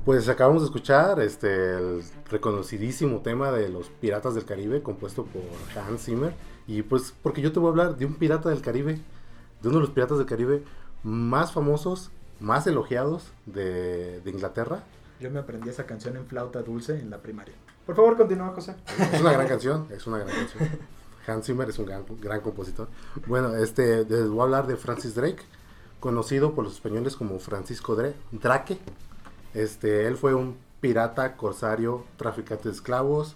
Pues acabamos de escuchar este, el reconocidísimo tema de los Piratas del Caribe, compuesto por Hans Zimmer. Y pues porque yo te voy a hablar de un pirata del Caribe, de uno de los piratas del Caribe más famosos, más elogiados de, de Inglaterra. Yo me aprendí esa canción en flauta dulce en la primaria. Por favor, continúa, José. Es una gran canción, es una gran canción. Hans Zimmer es un gran, gran compositor. Bueno, este, les voy a hablar de Francis Drake, conocido por los españoles como Francisco Drake. Este, él fue un pirata, corsario, traficante de esclavos,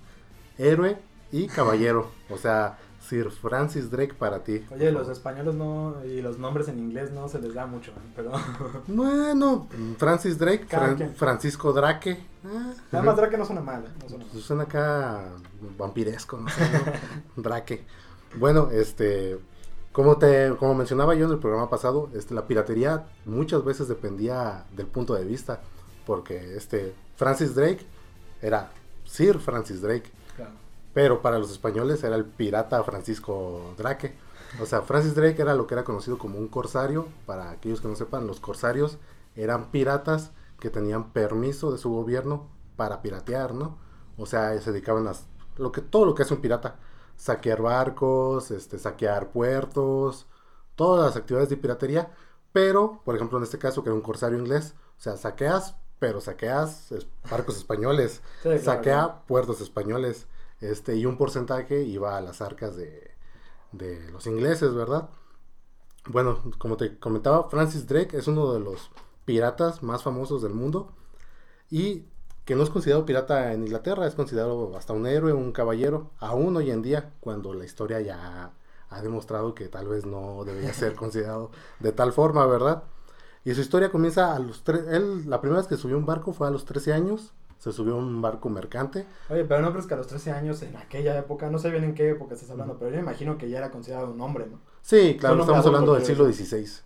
héroe y caballero. O sea, Sir Francis Drake para ti. Oye, los españoles no, y los nombres en inglés no se les da mucho, pero... Bueno, Francis Drake, Fran- Francisco Drake. Ah. Nada más Drake no suena mal. No suena, mal. Suena acá vampiresco, no sé, ¿no? Drake. Bueno, este, como te, como mencionaba yo en el programa pasado, este, la piratería muchas veces dependía del punto de vista, porque este Francis Drake era Sir Francis Drake. Claro. Pero para los españoles era el pirata Francisco Drake. O sea, Francis Drake era lo que era conocido como un corsario. Para aquellos que no sepan, los corsarios eran piratas que tenían permiso de su gobierno para piratear, ¿no? O sea, se dedicaban a lo que, todo lo que hace un pirata. Saquear barcos, este, saquear puertos, todas las actividades de piratería. Pero, por ejemplo, en este caso, que era un corsario inglés, o sea, saqueas, pero saqueas barcos españoles, sí, claro, saquea ¿no? puertos españoles. Este, y un porcentaje iba a las arcas de, de los ingleses, ¿verdad? Bueno, como te comentaba, Francis Drake es uno de los piratas más famosos del mundo y que no es considerado pirata en Inglaterra, es considerado hasta un héroe, un caballero, aún hoy en día, cuando la historia ya ha demostrado que tal vez no debería ser considerado de tal forma, ¿verdad? Y su historia comienza a los tres, él, la primera vez que subió un barco fue a los trece años. Se subió a un barco mercante. Oye, pero no crees que a los trece años, en aquella época, no sé bien en qué época estás hablando, pero yo me imagino que ya era considerado un hombre, ¿no? Sí, claro, no estamos hablando del siglo dieciséis,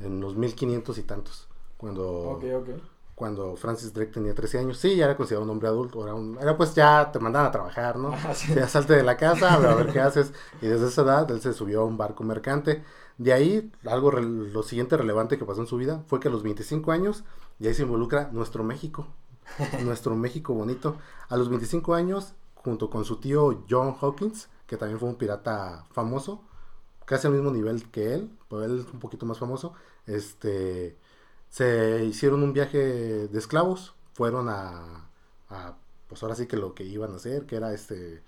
en los mil quinientos y tantos, cuando, okay, okay. cuando Francis Drake tenía trece años. Sí, ya era considerado un hombre adulto, era, un, era pues ya te mandaban a trabajar, ¿no? Ah, sí. Ya salte de la casa, a ver, a ver qué haces, y desde esa edad él se subió a un barco mercante. De ahí, algo, re- lo siguiente relevante que pasó en su vida fue que a los veinticinco años, y ahí se involucra nuestro México. Nuestro México bonito. A los veinticinco años, junto con su tío John Hawkins, que también fue un pirata famoso, casi al mismo nivel que él, pero él es un poquito más famoso, este, se hicieron un viaje de esclavos. Fueron a, a pues ahora sí que lo que iban a hacer, que era este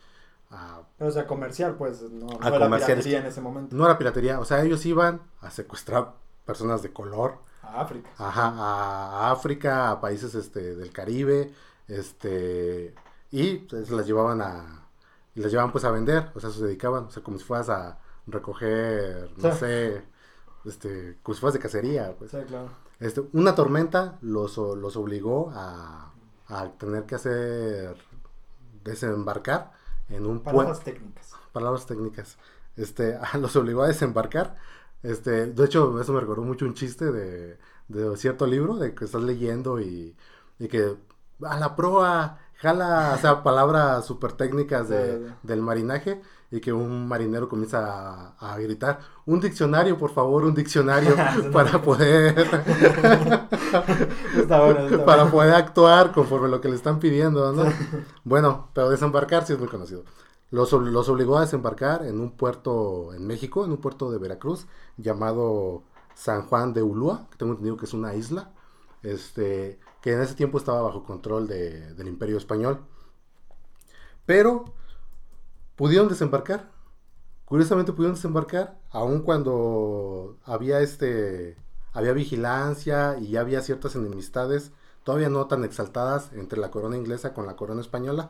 a, pero, o sea, comerciar, pues no, no era piratería en ese momento. No era piratería, o sea, ellos iban a secuestrar personas de color a África. Ajá, a África, a países este, del Caribe, este, y pues, las llevaban a, y las llevaban pues a vender, o sea, se dedicaban, o sea, como si fueras a recoger, no sí. sé, este, como si fueras de cacería, pues. Sí, claro. Este, una tormenta los, los obligó a, a tener que hacer, desembarcar en un puerto. Palabras técnicas. Palabras técnicas, este, a, los obligó a desembarcar. Este, de hecho, eso me recordó mucho un chiste de, de cierto libro, de que estás leyendo y, y que a la proa, jala, o sea, palabras súper técnicas de, sí, del marinaje, y que un marinero comienza a, a gritar, un diccionario, por favor, un diccionario, para poder, está bueno, está para bueno. poder actuar conforme lo que le están pidiendo, ¿no? Bueno, pero desembarcar sí es muy conocido. Los, los obligó a desembarcar en un puerto en México, en un puerto de Veracruz llamado San Juan de Ulúa, que tengo entendido que es una isla, este, que en ese tiempo estaba bajo control de, del Imperio Español. Pero pudieron desembarcar, curiosamente pudieron desembarcar, aun cuando había, este, había vigilancia y ya había ciertas enemistades, todavía no tan exaltadas, entre la corona inglesa con la corona española.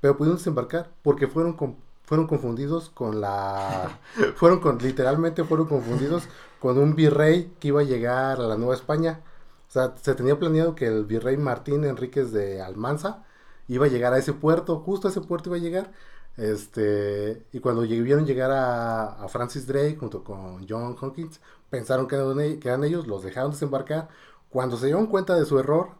Pero pudieron desembarcar porque fueron con, fueron confundidos con la... fueron con, literalmente fueron confundidos con un virrey que iba a llegar a la Nueva España. O sea, se tenía planeado que el virrey Martín Enríquez de Almanza iba a llegar a ese puerto, justo a ese puerto iba a llegar. Este, y cuando lleg- vieron llegar a, a Francis Drake junto con John Hawkins, pensaron que eran, que eran ellos, los dejaron desembarcar. Cuando se dieron cuenta de su error,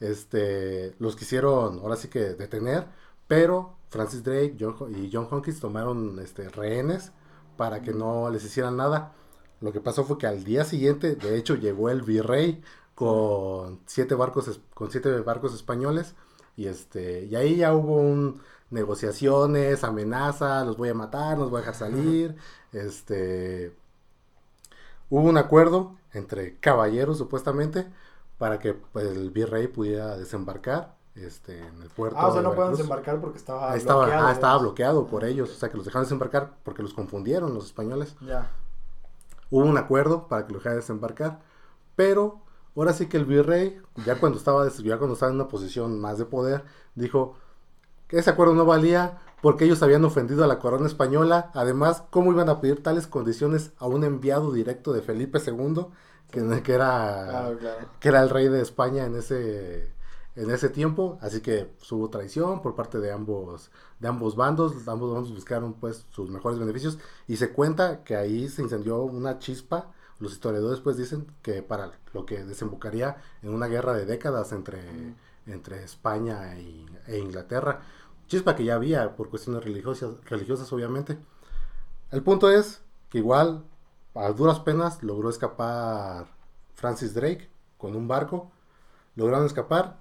este, los quisieron ahora sí que detener. Pero Francis Drake John, y John Hawkins tomaron este, rehenes para que no les hicieran nada. Lo que pasó fue que al día siguiente, de hecho, llegó el virrey con siete barcos, con siete barcos españoles. Y, este, y ahí ya hubo un, negociaciones, amenazas, los voy a matar, los voy a dejar salir. Este, hubo un acuerdo entre caballeros, supuestamente, para que pues, el virrey pudiera desembarcar. Este, en el puerto. Ah, o sea, no pueden desembarcar porque estaba, estaba bloqueado. Ah, estaba bloqueado por ellos, o sea, que los dejaron desembarcar porque los confundieron los españoles. Ya. Hubo un acuerdo para que los dejaran desembarcar, pero ahora sí que el virrey, ya cuando estaba, ya cuando estaba en una posición más de poder, dijo que ese acuerdo no valía porque ellos habían ofendido a la corona española. Además, ¿cómo iban a pedir tales condiciones a un enviado directo de Felipe segundo, que, que, era, claro, claro. que era el rey de España en ese, en ese tiempo? Así que pues, hubo traición por parte de ambos, de ambos bandos. Ambos bandos buscaron pues sus mejores beneficios, y se cuenta que ahí se incendió una chispa. Los historiadores pues dicen que para lo que desembocaría en una guerra de décadas entre, mm. entre España e, e Inglaterra. Chispa que ya había por cuestiones religiosas, religiosas obviamente. El punto es que igual a duras penas logró escapar Francis Drake con un barco. Lograron escapar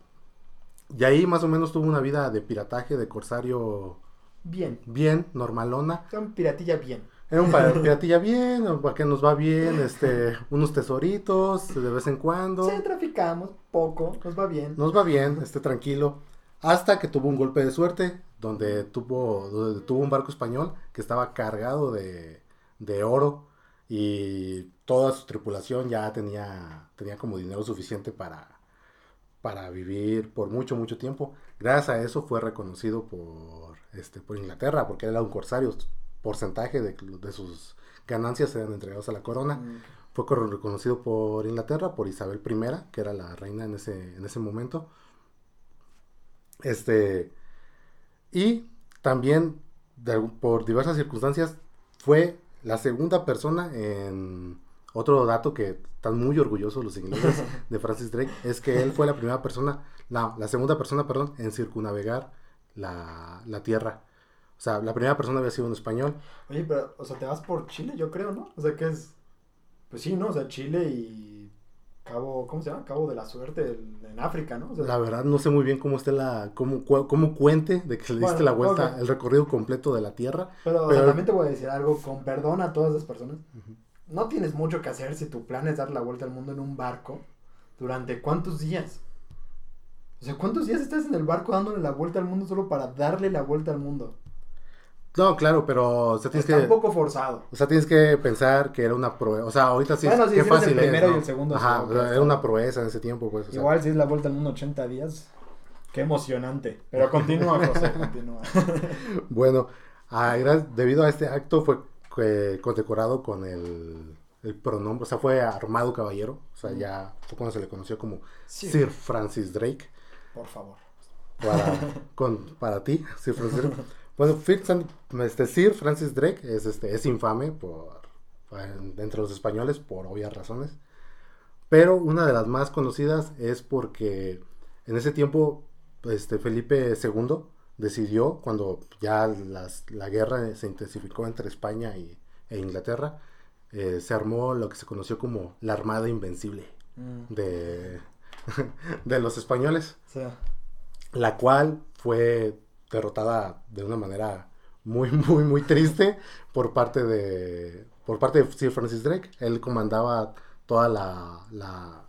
y ahí más o menos tuvo una vida de pirataje, de corsario bien, bien normalona. Un piratilla bien. Era un piratilla bien, para que nos va bien, este, unos tesoritos de vez en cuando. Sí, traficamos poco, nos va bien. Nos va bien, este, tranquilo. Hasta que tuvo un golpe de suerte, donde tuvo, donde tuvo un barco español que estaba cargado de, de oro. Y toda su tripulación ya tenía, tenía como dinero suficiente para, para vivir por mucho, mucho tiempo. Gracias a eso fue reconocido por, este, por Inglaterra, porque era un corsario. Porcentaje de, de sus ganancias eran entregados a la corona. Mm. Fue reconocido por Inglaterra, por Isabel primera, que era la reina en ese, en ese momento. Este, y también, de, por diversas circunstancias, fue la segunda persona en... Otro dato que están muy orgullosos los ingleses de Francis Drake, es que él fue la primera persona, no, la segunda persona, perdón, en circunnavegar la, la tierra. O sea, la primera persona había sido un español. Oye, pero, o sea, te vas por Chile, yo creo, ¿no? O sea, que es... Pues sí, ¿no? O sea, Chile y... Cabo... ¿Cómo se llama? Cabo de la Suerte en África, ¿no? O sea, la verdad, no sé muy bien cómo esté la... Cómo, cómo cuente de que le bueno, diste la vuelta, okay. el recorrido completo de la Tierra. Pero, pero... o sea, también te voy a decir algo, con perdón a todas las personas. Uh-huh. No tienes mucho que hacer si tu plan es dar la vuelta al mundo en un barco. ¿Durante cuántos días? O sea, ¿cuántos días estás en el barco dándole la vuelta al mundo solo para darle la vuelta al mundo? No, claro, pero o sea, tienes está que... Está un poco forzado. O sea, tienes que pensar que era una proeza. O sea, ahorita sí, bueno, si qué fácil es, el primero es, ¿no? Y el segundo. Ajá, o sea, era una proeza en ese tiempo, pues. O igual sea. Si es la vuelta al mundo ochenta días. Qué emocionante. Pero continúa, José, continúa. Bueno, a, debido a este acto fue eh, condecorado con el, el pronombre. O sea, fue armado caballero. O sea, mm. ya fue cuando se le conoció como sí. Sir Francis Drake. Por favor. Para, con, para ti, Sir Francis Drake. Bueno, este, Sir Francis Drake es, este, es infame por, entre los españoles por obvias razones, pero una de las más conocidas es porque en ese tiempo este, Felipe segundo decidió, cuando ya las, la guerra se intensificó entre España y, e Inglaterra, eh, se armó lo que se conoció como la Armada Invencible mm. de, de los españoles, sí. La cual fue... derrotada de una manera muy, muy, muy triste por parte de por parte de Sir Francis Drake. Él comandaba toda la, la,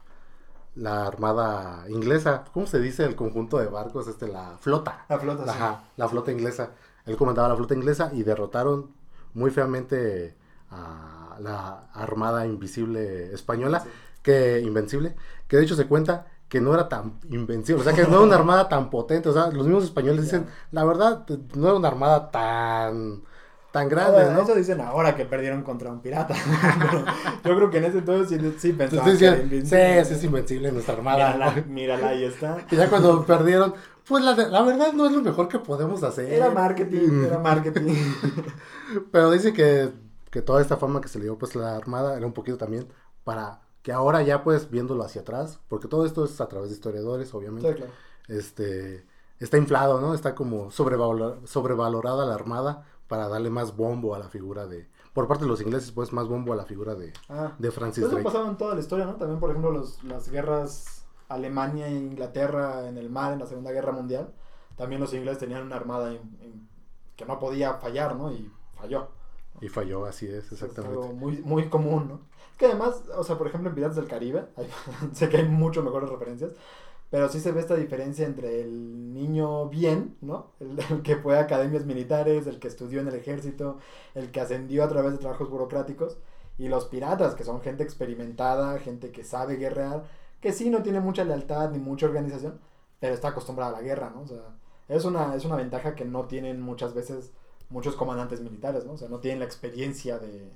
la armada inglesa. ¿Cómo se dice el conjunto de barcos? Este, la flota. La flota, la, sí. La, la flota inglesa. Él comandaba la flota inglesa y derrotaron muy feamente a la armada invisible española, sí. que invencible, que de hecho se cuenta... que no era tan invencible, o sea, que no era una armada tan potente, o sea, los mismos españoles dicen, yeah. la verdad, no era una armada tan, tan grande, ahora, ¿no? Eso dicen ahora que perdieron contra un pirata, yo creo que en ese entonces sí, sí pensaban entonces, que era invencible. Sí, sí es invencible nuestra armada. Mírala, mírala, ahí está. Y ya cuando perdieron, pues la, la verdad no es lo mejor que podemos hacer. Era marketing, era marketing. Pero dice que, que toda esta fama que se le dio pues la armada era un poquito también para... que ahora ya pues viéndolo hacia atrás, porque todo esto es a través de historiadores, obviamente, sí, claro. este, está inflado, ¿no? Está como sobrevalor, sobrevalorada la armada para darle más bombo a la figura de, por parte de los ingleses pues más bombo a la figura de, ah, de Francis Drake. Eso ha pasado en toda la historia, ¿no? También por ejemplo los, las guerras Alemania e Inglaterra en el mar en la Segunda Guerra Mundial, también los ingleses tenían una armada in, in, que no podía fallar, ¿no? Y falló. Y falló, así es, exactamente. Es algo muy, muy común, ¿no? Es que además, o sea, por ejemplo, en Piratas del Caribe, hay, sé que hay mucho mejores referencias, pero sí se ve esta diferencia entre el niño bien, ¿no? El, el que fue a academias militares, el que estudió en el ejército, el que ascendió a través de trabajos burocráticos, y los piratas, que son gente experimentada, gente que sabe guerrear, que sí no tiene mucha lealtad ni mucha organización, pero está acostumbrada a la guerra, ¿no? O sea, Es una, es una ventaja que no tienen muchas veces muchos comandantes militares, ¿no? O sea, no tienen la experiencia de...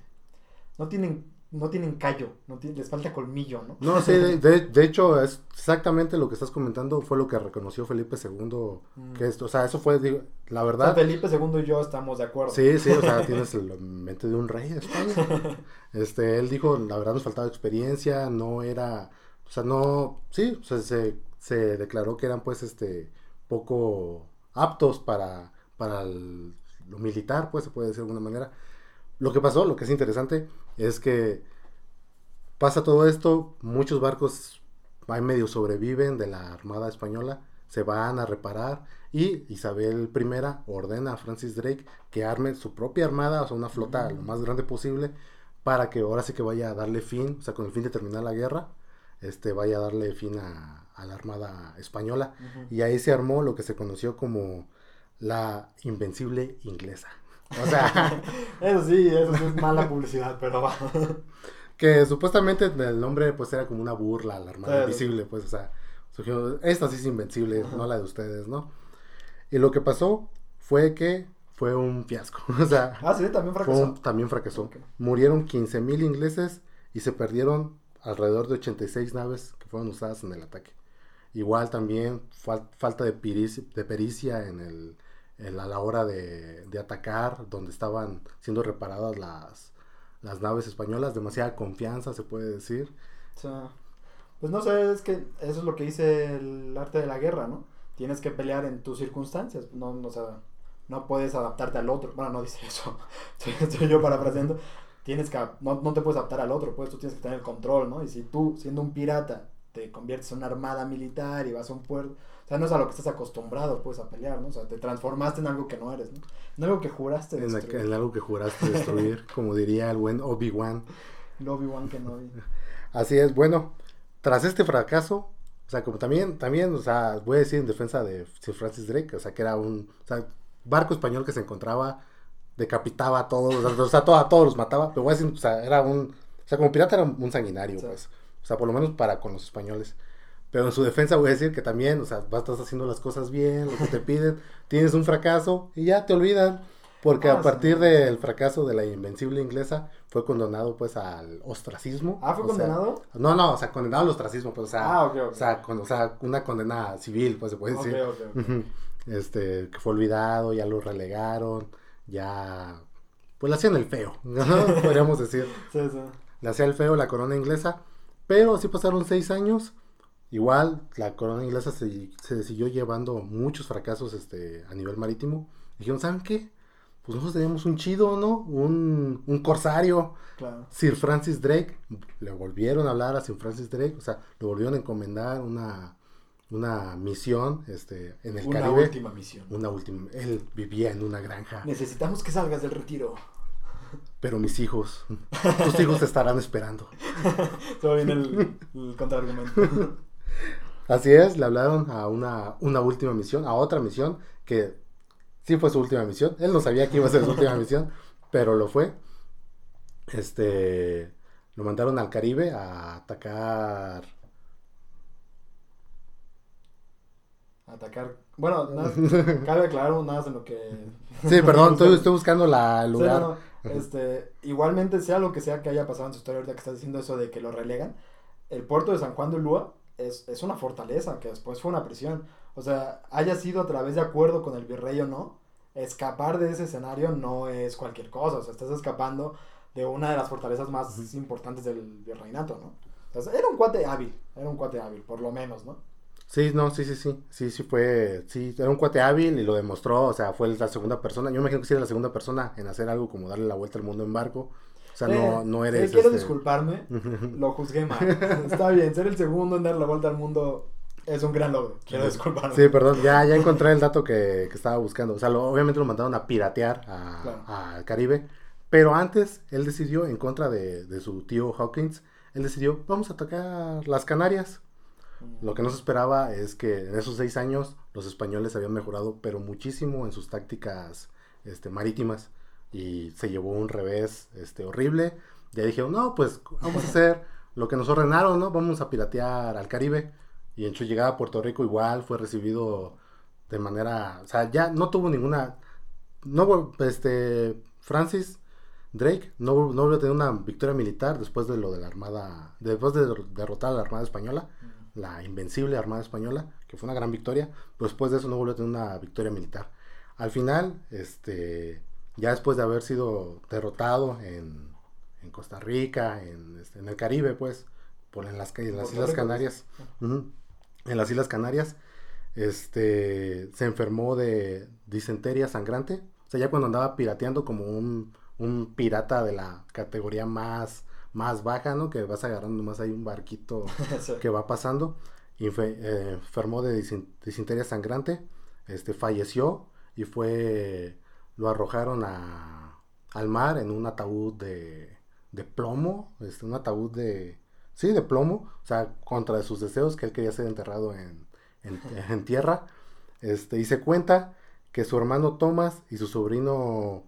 No tienen... No tienen callo, no tienen, les falta colmillo, ¿no? No, sí, de, de, de hecho, es exactamente lo que estás comentando fue lo que reconoció Felipe segundo, mm. que esto, o sea, eso fue, digo, la verdad... O sea, Felipe segundo y yo estamos de acuerdo. Sí, sí, o sea, tienes la mente de un rey de España. Este, él dijo, la verdad nos faltaba experiencia, no era, o sea, no, sí, o sea, se, se declaró que eran, pues, este, poco aptos para, para el, lo militar, pues, se puede decir de alguna manera. Lo que pasó, lo que es interesante, es que pasa todo esto, muchos barcos ahí medio sobreviven de la Armada Española, se van a reparar y Isabel primera ordena a Francis Drake que arme su propia armada, o sea, una flota lo más grande posible, para que ahora sí que vaya a darle fin, o sea, con el fin de terminar la guerra, este, vaya a darle fin a, a la Armada Española. Uh-huh. Y ahí se armó lo que se conoció como la Invencible Inglesa. O sea, eso sí, eso sí es mala publicidad, pero va. Que supuestamente el nombre pues era como una burla a la Armada Invisible, pues, o sea, surgió, esta sí es invencible, no la de ustedes, ¿no? Y lo que pasó fue que fue un fiasco, o sea. Ah, sí, también fracasó. Un, también fracasó. Okay. Murieron quince mil ingleses y se perdieron alrededor de ochenta y seis naves que fueron usadas en el ataque. Igual también fal- falta de, pirici- de pericia en el... a la hora de, de atacar, donde estaban siendo reparadas las, las naves españolas, demasiada confianza se puede decir. O sea, pues no sé, es que eso es lo que dice el arte de la guerra, ¿no? Tienes que pelear en tus circunstancias, no, no, o sea, no puedes adaptarte al otro. Bueno, no dice eso, estoy yo parafraseando. Tienes que, no, no te puedes adaptar al otro, pues tú tienes que tener el control, ¿no? Y si tú, siendo un pirata, te conviertes en una armada militar y vas a un puerto... O sea, no es a lo que estás acostumbrado, pues, a pelear, ¿no? O sea, te transformaste en algo que no eres, ¿no? En algo que juraste destruir. En, la, en algo que juraste destruir, como diría el buen Obi-Wan. El Obi-Wan Kenobi. Así es, bueno, tras este fracaso, o sea, como también, también, o sea, voy a decir en defensa de Sir Francis Drake, o sea, que era un, o sea, barco español que se encontraba, decapitaba a todos, o sea, a todos los mataba, pero voy a decir, o sea, era un, o sea, como pirata era un sanguinario, o sea, pues, o sea, por lo menos para con los españoles. Pero en su defensa voy a decir que también, o sea, estás haciendo las cosas bien, lo que te piden, tienes un fracaso y ya te olvidan, porque ah, a partir sí. del fracaso de la Invencible Inglesa fue condenado pues al ostracismo. Ah, ¿fue o condenado? Sea, no, no, o sea, condenado al ostracismo, pues, o sea, ah, okay, okay. O sea, con, o sea, una condena civil, pues se puede decir. Okay, okay, okay. Este, que fue olvidado, ya lo relegaron, ya, pues le hacían el feo, ¿no? Podríamos decir. Sí, sí. Le hacía el feo la corona inglesa, pero sí pasaron seis años. Igual, la corona inglesa se, se siguió llevando muchos fracasos este, a nivel marítimo. Dijeron, ¿saben qué? Pues nosotros teníamos un chido, ¿no? Un, un corsario. Claro. Sir Francis Drake. Le volvieron a hablar a Sir Francis Drake. O sea, le volvieron a encomendar una, una misión este, en el una Caribe. Una última misión. Una última. Él vivía en una granja. Necesitamos que salgas del retiro. Pero mis hijos, tus hijos te estarán esperando. Todo bien el, el contraargumento. Así es, le hablaron a una, una última misión, a otra misión, que sí fue su última misión. Él no sabía que iba a ser su última misión, pero lo fue. Este, lo mandaron al Caribe a atacar... Atacar... Bueno, nada, cabe aclarar nada en lo que... Sí, perdón, estoy, estoy buscando la, el lugar. Sí, no, no. Este, igualmente, sea lo que sea que haya pasado en su historia, ahorita que estás diciendo eso de que lo relegan, el puerto de San Juan de Ulúa Es, es una fortaleza que después fue una prisión. O sea, haya sido a través de acuerdo con el virrey o no, escapar de ese escenario no es cualquier cosa. O sea, estás escapando de una de las fortalezas más uh-huh. importantes del virreinato, ¿no? Entonces, era un cuate hábil, era un cuate hábil, por lo menos, ¿no? Sí, no, sí, sí, sí, sí, sí fue, sí, era un cuate hábil y lo demostró. O sea, fue la segunda persona, yo me imagino que sí era la segunda persona en hacer algo como darle la vuelta al mundo en barco. O sea, eh, no, no eres... Si quiero este... disculparme, lo juzgué mal. Está bien, ser el segundo en dar la vuelta al mundo es un gran logro. Quiero disculparme. Sí, perdón, ya, ya encontré el dato que, que estaba buscando. O sea, lo, obviamente lo mandaron a piratear a, claro. al Caribe. Pero antes, él decidió, en contra de, de su tío Hawkins, él decidió, vamos a atacar las Canarias. Mm. Lo que no se esperaba es que en esos seis años los españoles habían mejorado, pero muchísimo en sus tácticas este, marítimas. Y se llevó un revés este, horrible. Ya dijeron, no, pues vamos a hacer lo que nos ordenaron, ¿no? Vamos a piratear al Caribe. Y en su llegada a Puerto Rico igual fue recibido de manera, o sea, ya no tuvo ninguna, no, este, Francis Drake no, no volvió a tener una victoria militar después de lo de la Armada, después de derrotar a la Armada Española, uh-huh. la Invencible Armada Española, que fue una gran victoria, pero después de eso no volvió a tener una victoria militar. Al final, este, ya después de haber sido derrotado en, en Costa Rica, en, este, en el Caribe, pues, por en las, en las Islas Canarias, uh-huh, en las Islas Canarias, este, se enfermó de disentería sangrante, o sea, ya cuando andaba pirateando como un, un pirata de la categoría más, más baja, ¿no? Que vas agarrando más ahí un barquito que va pasando, y fe, eh, enfermó de disentería sangrante, este, falleció, y fue, lo arrojaron a, al mar en un ataúd de, de plomo, este, un ataúd de, sí, de plomo, o sea, contra de sus deseos, que él quería ser enterrado en, en, en tierra, este, y se cuenta que su hermano Thomas y su sobrino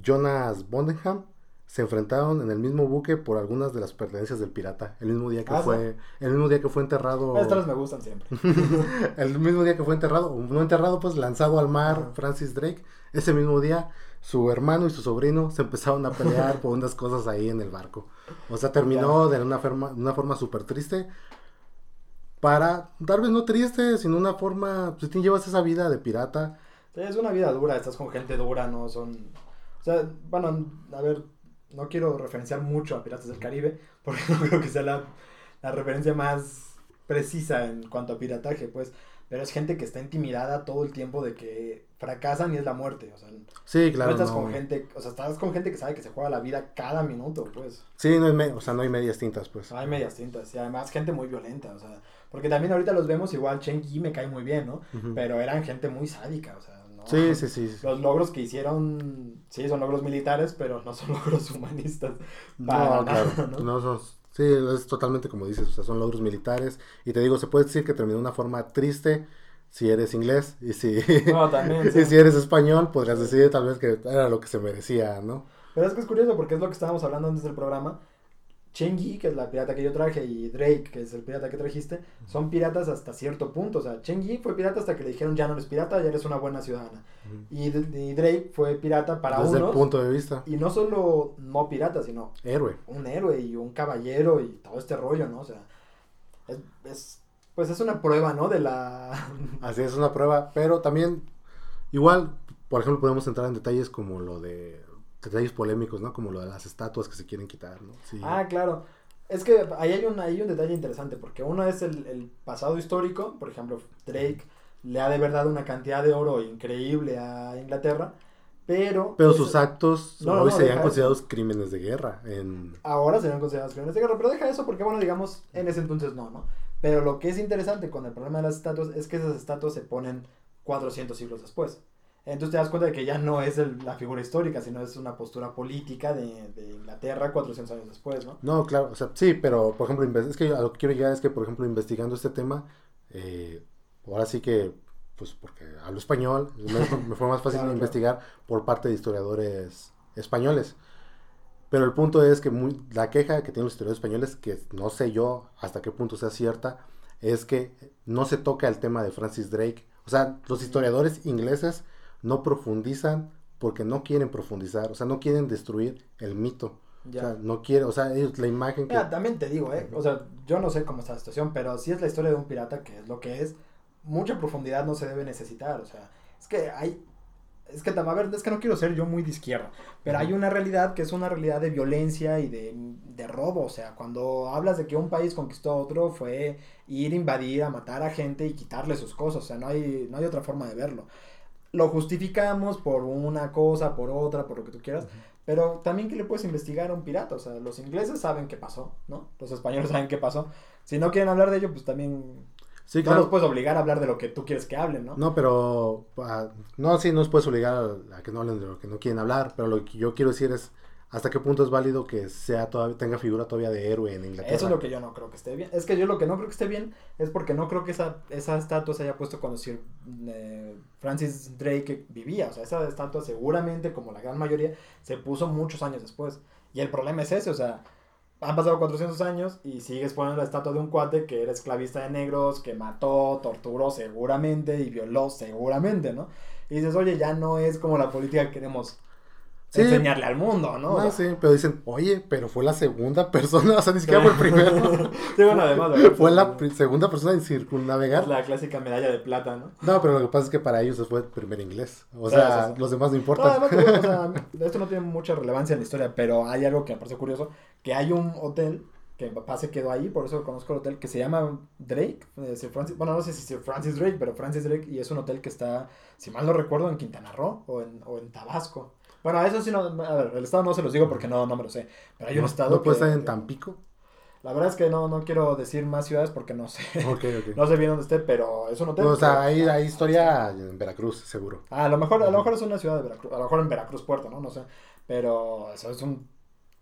Jonas Bondingham se enfrentaron en el mismo buque por algunas de las pertenencias del pirata, el mismo día que ah, fue, sí. el mismo día que fue enterrado. Estas me gustan siempre. El mismo día que fue enterrado, no enterrado, pues lanzado al mar, uh-huh. Francis Drake, ese mismo día su hermano y su sobrino se empezaron a pelear por unas cosas ahí en el barco. O sea, terminó de una forma, una forma súper triste, para, tal vez no triste, sino una forma, si te llevas esa vida de pirata. Es una vida dura, estás con gente dura, no son, o sea, bueno, a ver, no quiero referenciar mucho a Piratas del Caribe, porque no creo que sea la, la referencia más precisa en cuanto a pirataje, pues, pero es gente que está intimidada todo el tiempo de que fracasan y es la muerte, o sea, sí, claro, no estás no. con gente, o sea, estás con gente que sabe que se juega la vida cada minuto, pues. Sí, no hay me- o sea, no hay medias tintas, pues. No hay medias tintas, y además gente muy violenta, o sea, porque también ahorita los vemos igual, Chen Yi me cae muy bien, ¿no? Uh-huh. Pero eran gente muy sádica, o sea. Sí, sí, sí, sí. Los logros que hicieron, sí, son logros militares, pero no son logros humanistas. No, claro, no, no son, sí, es totalmente como dices, o sea, son logros militares, y te digo, se puede decir que terminó de una forma triste si eres inglés, y si, no, también, sí. y si eres español, podrías decir tal vez que era lo que se merecía, ¿no? Pero es que es curioso, porque es lo que estábamos hablando antes del programa, Chen Yi, que es la pirata que yo traje, y Drake, que es el pirata que trajiste, son piratas hasta cierto punto, o sea, Chen Yi fue pirata hasta que le dijeron, ya no eres pirata, ya eres una buena ciudadana, uh-huh. y, y Drake fue pirata para unos, desde el punto de vista, y no solo no pirata, sino héroe, un héroe y un caballero y todo este rollo, ¿no? O sea, es, es pues es una prueba, ¿no? De la... Así es, una prueba, pero también, igual, por ejemplo, podemos entrar en detalles como lo de... detalles polémicos, ¿no? Como lo de las estatuas que se quieren quitar, ¿no? Sí. Ah, claro. Es que ahí hay un, hay un detalle interesante, porque uno es el, el pasado histórico, por ejemplo, Drake le ha de verdad una cantidad de oro increíble a Inglaterra, pero... Pero sus eso, actos no, hoy no, serían considerados eso. crímenes de guerra. En... Ahora serían considerados crímenes de guerra, pero deja eso porque, bueno, digamos, en ese entonces no, ¿no? Pero lo que es interesante con el problema de las estatuas es que esas estatuas se ponen cuatrocientos siglos después. Entonces te das cuenta de que ya no es el, la figura histórica, sino es una postura política de, de Inglaterra cuatrocientos años después, ¿no? No, claro, o sea, sí, pero, por ejemplo, es que a lo que quiero llegar es que, por ejemplo, investigando este tema, eh, ahora sí que, pues, porque hablo español, me, me fue más fácil claro, investigar claro. por parte de historiadores españoles. Pero el punto es que muy, la queja que tienen los historiadores españoles, que no sé yo hasta qué punto sea cierta, es que no se toca el tema de Francis Drake. O sea, los historiadores ingleses no profundizan porque no quieren profundizar, o sea, no quieren destruir el mito, ya. O sea, no quieren, o sea, es la imagen que... Mira, también te digo, eh, o sea, yo no sé cómo está la situación, pero si es la historia de un pirata, que es lo que es, mucha profundidad no se debe necesitar, o sea, es que hay, es que, a ver, es que no quiero ser yo muy de izquierda, pero hay una realidad que es una realidad de violencia y de, de robo, o sea, cuando hablas de que un país conquistó a otro, fue ir, invadir, a matar a gente y quitarle sus cosas, o sea, no hay, no hay otra forma de verlo. Lo justificamos por una cosa, por otra, por lo que tú quieras, uh-huh. pero también que le puedes investigar a un pirata, o sea, los ingleses saben qué pasó, ¿no? Los españoles saben qué pasó, si no quieren hablar de ello, pues también sí, claro. no los puedes obligar a hablar de lo que tú quieres que hablen, ¿no? No, pero, uh, no, sí, no los puedes obligar a, a que no hablen de lo que no quieren hablar, pero lo que yo quiero decir es, ¿hasta qué punto es válido que sea todavía tenga figura todavía de héroe en Inglaterra? Eso es lo que yo no creo que esté bien. Es que yo lo que no creo que esté bien es porque no creo que esa, esa estatua se haya puesto cuando Sir eh, Francis Drake vivía. O sea, esa estatua seguramente, como la gran mayoría, se puso muchos años después. Y el problema es ese, o sea, han pasado cuatrocientos años y sigues poniendo la estatua de un cuate que era esclavista de negros, que mató, torturó seguramente y violó seguramente, ¿no? Y dices, oye, ya no es como la política que queremos sí, enseñarle al mundo, ¿no? No, o sea, sí, pero dicen, oye, pero fue la segunda persona, o sea, ni siquiera fue el primero. Sí, bueno, además. Fue, fue la no. segunda persona en circunnavegar. La clásica medalla de plata, ¿no? No, pero lo que pasa es que para ellos fue el primer inglés, o sea, claro, los demás no importan. No, además, o sea, esto no tiene mucha relevancia en la historia, pero hay algo que me parece curioso, que hay un hotel, que mi papá se quedó ahí, por eso conozco el hotel, que se llama Drake, eh, Sir Francis, bueno, no sé si Sir Francis Drake, pero Francis Drake, y es un hotel que está, si mal no recuerdo, en Quintana Roo, o en, o en Tabasco. Bueno, eso sí, no, a ver, el estado no se los digo porque no, no me lo sé, pero hay un estado... ¿No puede estar en Tampico? La verdad es que no, no quiero decir más ciudades porque no sé, okay, okay. no sé bien dónde esté, pero es un hotel. No, o sea, hay, hay historia en Veracruz, seguro. Ah, a lo mejor, a lo mejor es una ciudad de Veracruz, a lo mejor en Veracruz Puerto, ¿no? No sé, pero eso es un...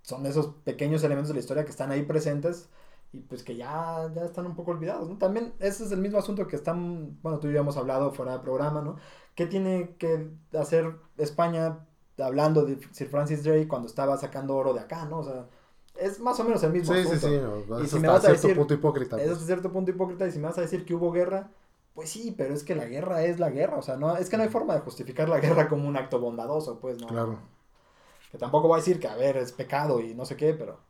Son esos pequeños elementos de la historia que están ahí presentes y pues que ya, ya están un poco olvidados, ¿no? También ese es el mismo asunto que están, bueno, tú y yo hemos hablado fuera de programa, ¿no? ¿Qué tiene que hacer España hablando de Sir Francis Drake cuando estaba sacando oro de acá, ¿no? O sea, es más o menos el mismo sí, asunto. Sí, sí, sí. No, y si me vas a decir, punto hipócrita. Pues. Es hasta cierto punto hipócrita y si me vas a decir que hubo guerra, pues sí, pero es que la guerra es la guerra, o sea, no es que no hay forma de justificar la guerra como un acto bondadoso, pues, ¿no? Claro. Que tampoco voy a decir que, a ver, es pecado y no sé qué, pero...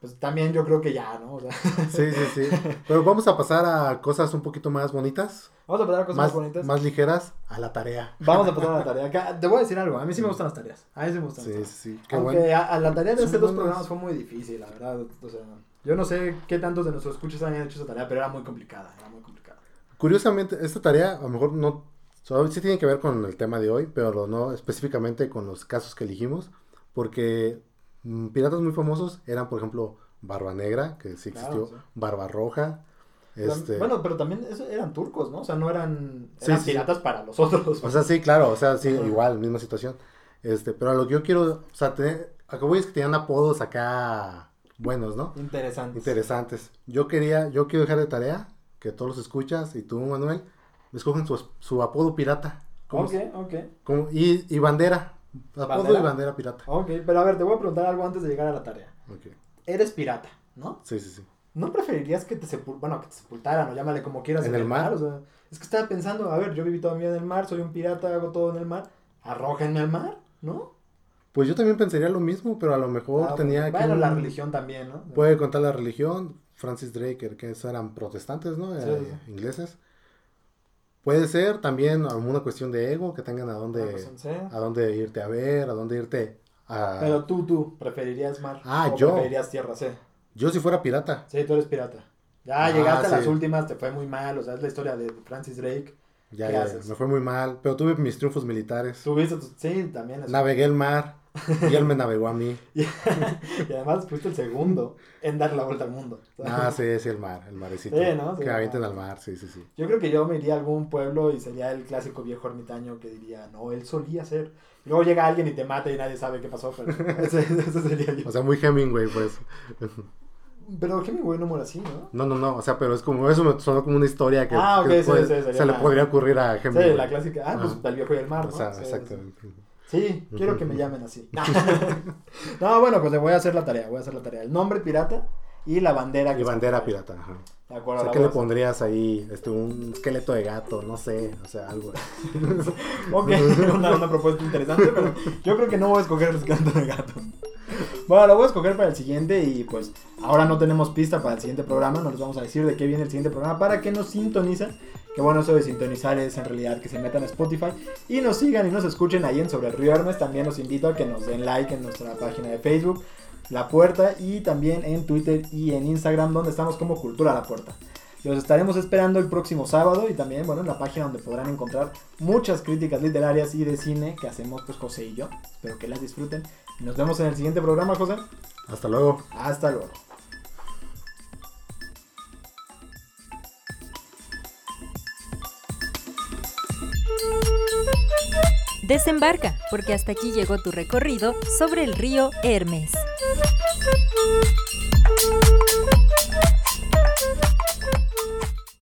Pues también yo creo que ya, ¿no? O sea... Sí, sí, sí. Pero vamos a pasar a cosas un poquito más bonitas. Vamos a pasar a cosas más, más bonitas. Más ligeras, a la tarea. Vamos a pasar a la tarea. Que, te voy a decir algo, a mí sí me gustan las tareas. A mí sí me gustan sí, las tareas. Sí, sí, sí. Aunque bueno. a, a la tarea de estos dos programas fue muy difícil, la verdad. O sea, yo no sé qué tantos de nuestros escuchas hayan hecho esa tarea, pero era muy complicada, era muy complicada. Curiosamente, esta tarea a lo mejor no... So, sí tiene que ver con el tema de hoy, pero no específicamente con los casos que elegimos, porque mmm, piratas muy famosos eran, por ejemplo, Barba Negra, que sí existió, claro, sí. Barba Roja. Este... Bueno, pero también eso eran turcos, ¿no? O sea, no eran, eran sí, sí, piratas sí. para los otros. O sea, sí, claro, o sea, sí, igual, misma situación. Este, pero a lo que yo quiero, o sea, tener, a que voy es que tenían apodos acá buenos, ¿no? Interesantes. Interesantes. Yo quería, yo quiero dejar de tarea, que todos los escuchas, y tú, Manuel... Escogen su, su apodo pirata. Ok, es? ok. Como, y, y bandera. Apodo ¿Bandera? y bandera pirata. Ok, pero a ver, te voy a preguntar algo antes de llegar a la tarea. Ok. Eres pirata, ¿no? Sí, sí, sí. ¿No preferirías que te, sepul- bueno, que te sepultaran o llámale como quieras? ¿En, en el, el mar? mar? O sea, es que estaba pensando, a ver, yo viví toda mi vida en el mar, soy un pirata, hago todo en el mar. Arrójenme al mar, ¿no? Pues yo también pensaría lo mismo, pero a lo mejor ah, tenía bueno, que... Bueno, la un... religión también, ¿no? Puede contar la religión. Francis Drake, que eran protestantes, ¿no? Sí, eh, sí. Ingleses. Puede ser también alguna cuestión de ego, que tengan a dónde, a dónde irte a ver, a dónde irte a... Pero tú, tú, ¿preferirías mar? Ah, o yo. ¿Preferirías tierra, sí? Yo si fuera pirata. Sí, tú eres pirata. Ya ah, llegaste sí. a las últimas, te fue muy mal, o sea, es la historia de Francis Drake. Ya, ya, haces? me fue muy mal, pero tuve mis triunfos militares. Tuviste tus... Sí, también. Es... Navegué el mar y él me navegó a mí. y, y además fuiste el segundo en dar la vuelta al mundo. ¿Sabes? Ah, sí, sí, el mar, el marecito. Sí, ¿no? Sí, que avienten al mar, sí, sí, sí. Yo creo que yo me iría a algún pueblo y sería el clásico viejo ermitaño que diría, no, él solía ser. Y luego llega alguien y te mata y nadie sabe qué pasó, pero ese, ese sería yo. O sea, muy Hemingway, pues. Pero Hemingway no muere así, ¿no? No, no, no, o sea, pero es como, eso me sonó como una historia que, ah, okay, que sí, puede, sí, se le la... podría ocurrir a Hemingway. Sí, la clásica, ah, pues ah. el viejo y el mar, ¿no? O sea, sí, exactamente. Sí. Sí, uh-huh. quiero que me llamen así. No, bueno, pues voy a hacer la tarea, voy a hacer la tarea. El nombre pirata y la bandera. Que y bandera pirata, ajá. De acuerdo. O sea, ¿qué le pondrías ahí? Este, un esqueleto de gato, no sé, o sea, algo. Ok, una, una propuesta interesante, pero yo creo que no voy a escoger el esqueleto de gato. Bueno, lo voy a escoger para el siguiente y pues ahora no tenemos pista para el siguiente programa, no les vamos a decir de qué viene el siguiente programa para que nos sintonicen, que bueno, eso de sintonizar es en realidad que se metan a Spotify y nos sigan y nos escuchen ahí en Sobre el Río Hermes. También los invito a que nos den like en nuestra página de Facebook, La Puerta, y también en Twitter y en Instagram, donde estamos como Cultura La Puerta. Los estaremos esperando el próximo sábado y también, bueno, en la página donde podrán encontrar muchas críticas literarias y de cine que hacemos, pues, José y yo. Espero que las disfruten. Nos vemos en el siguiente programa, José. Hasta luego. Hasta luego. Desembarca, porque hasta aquí llegó tu recorrido sobre el río Hermes.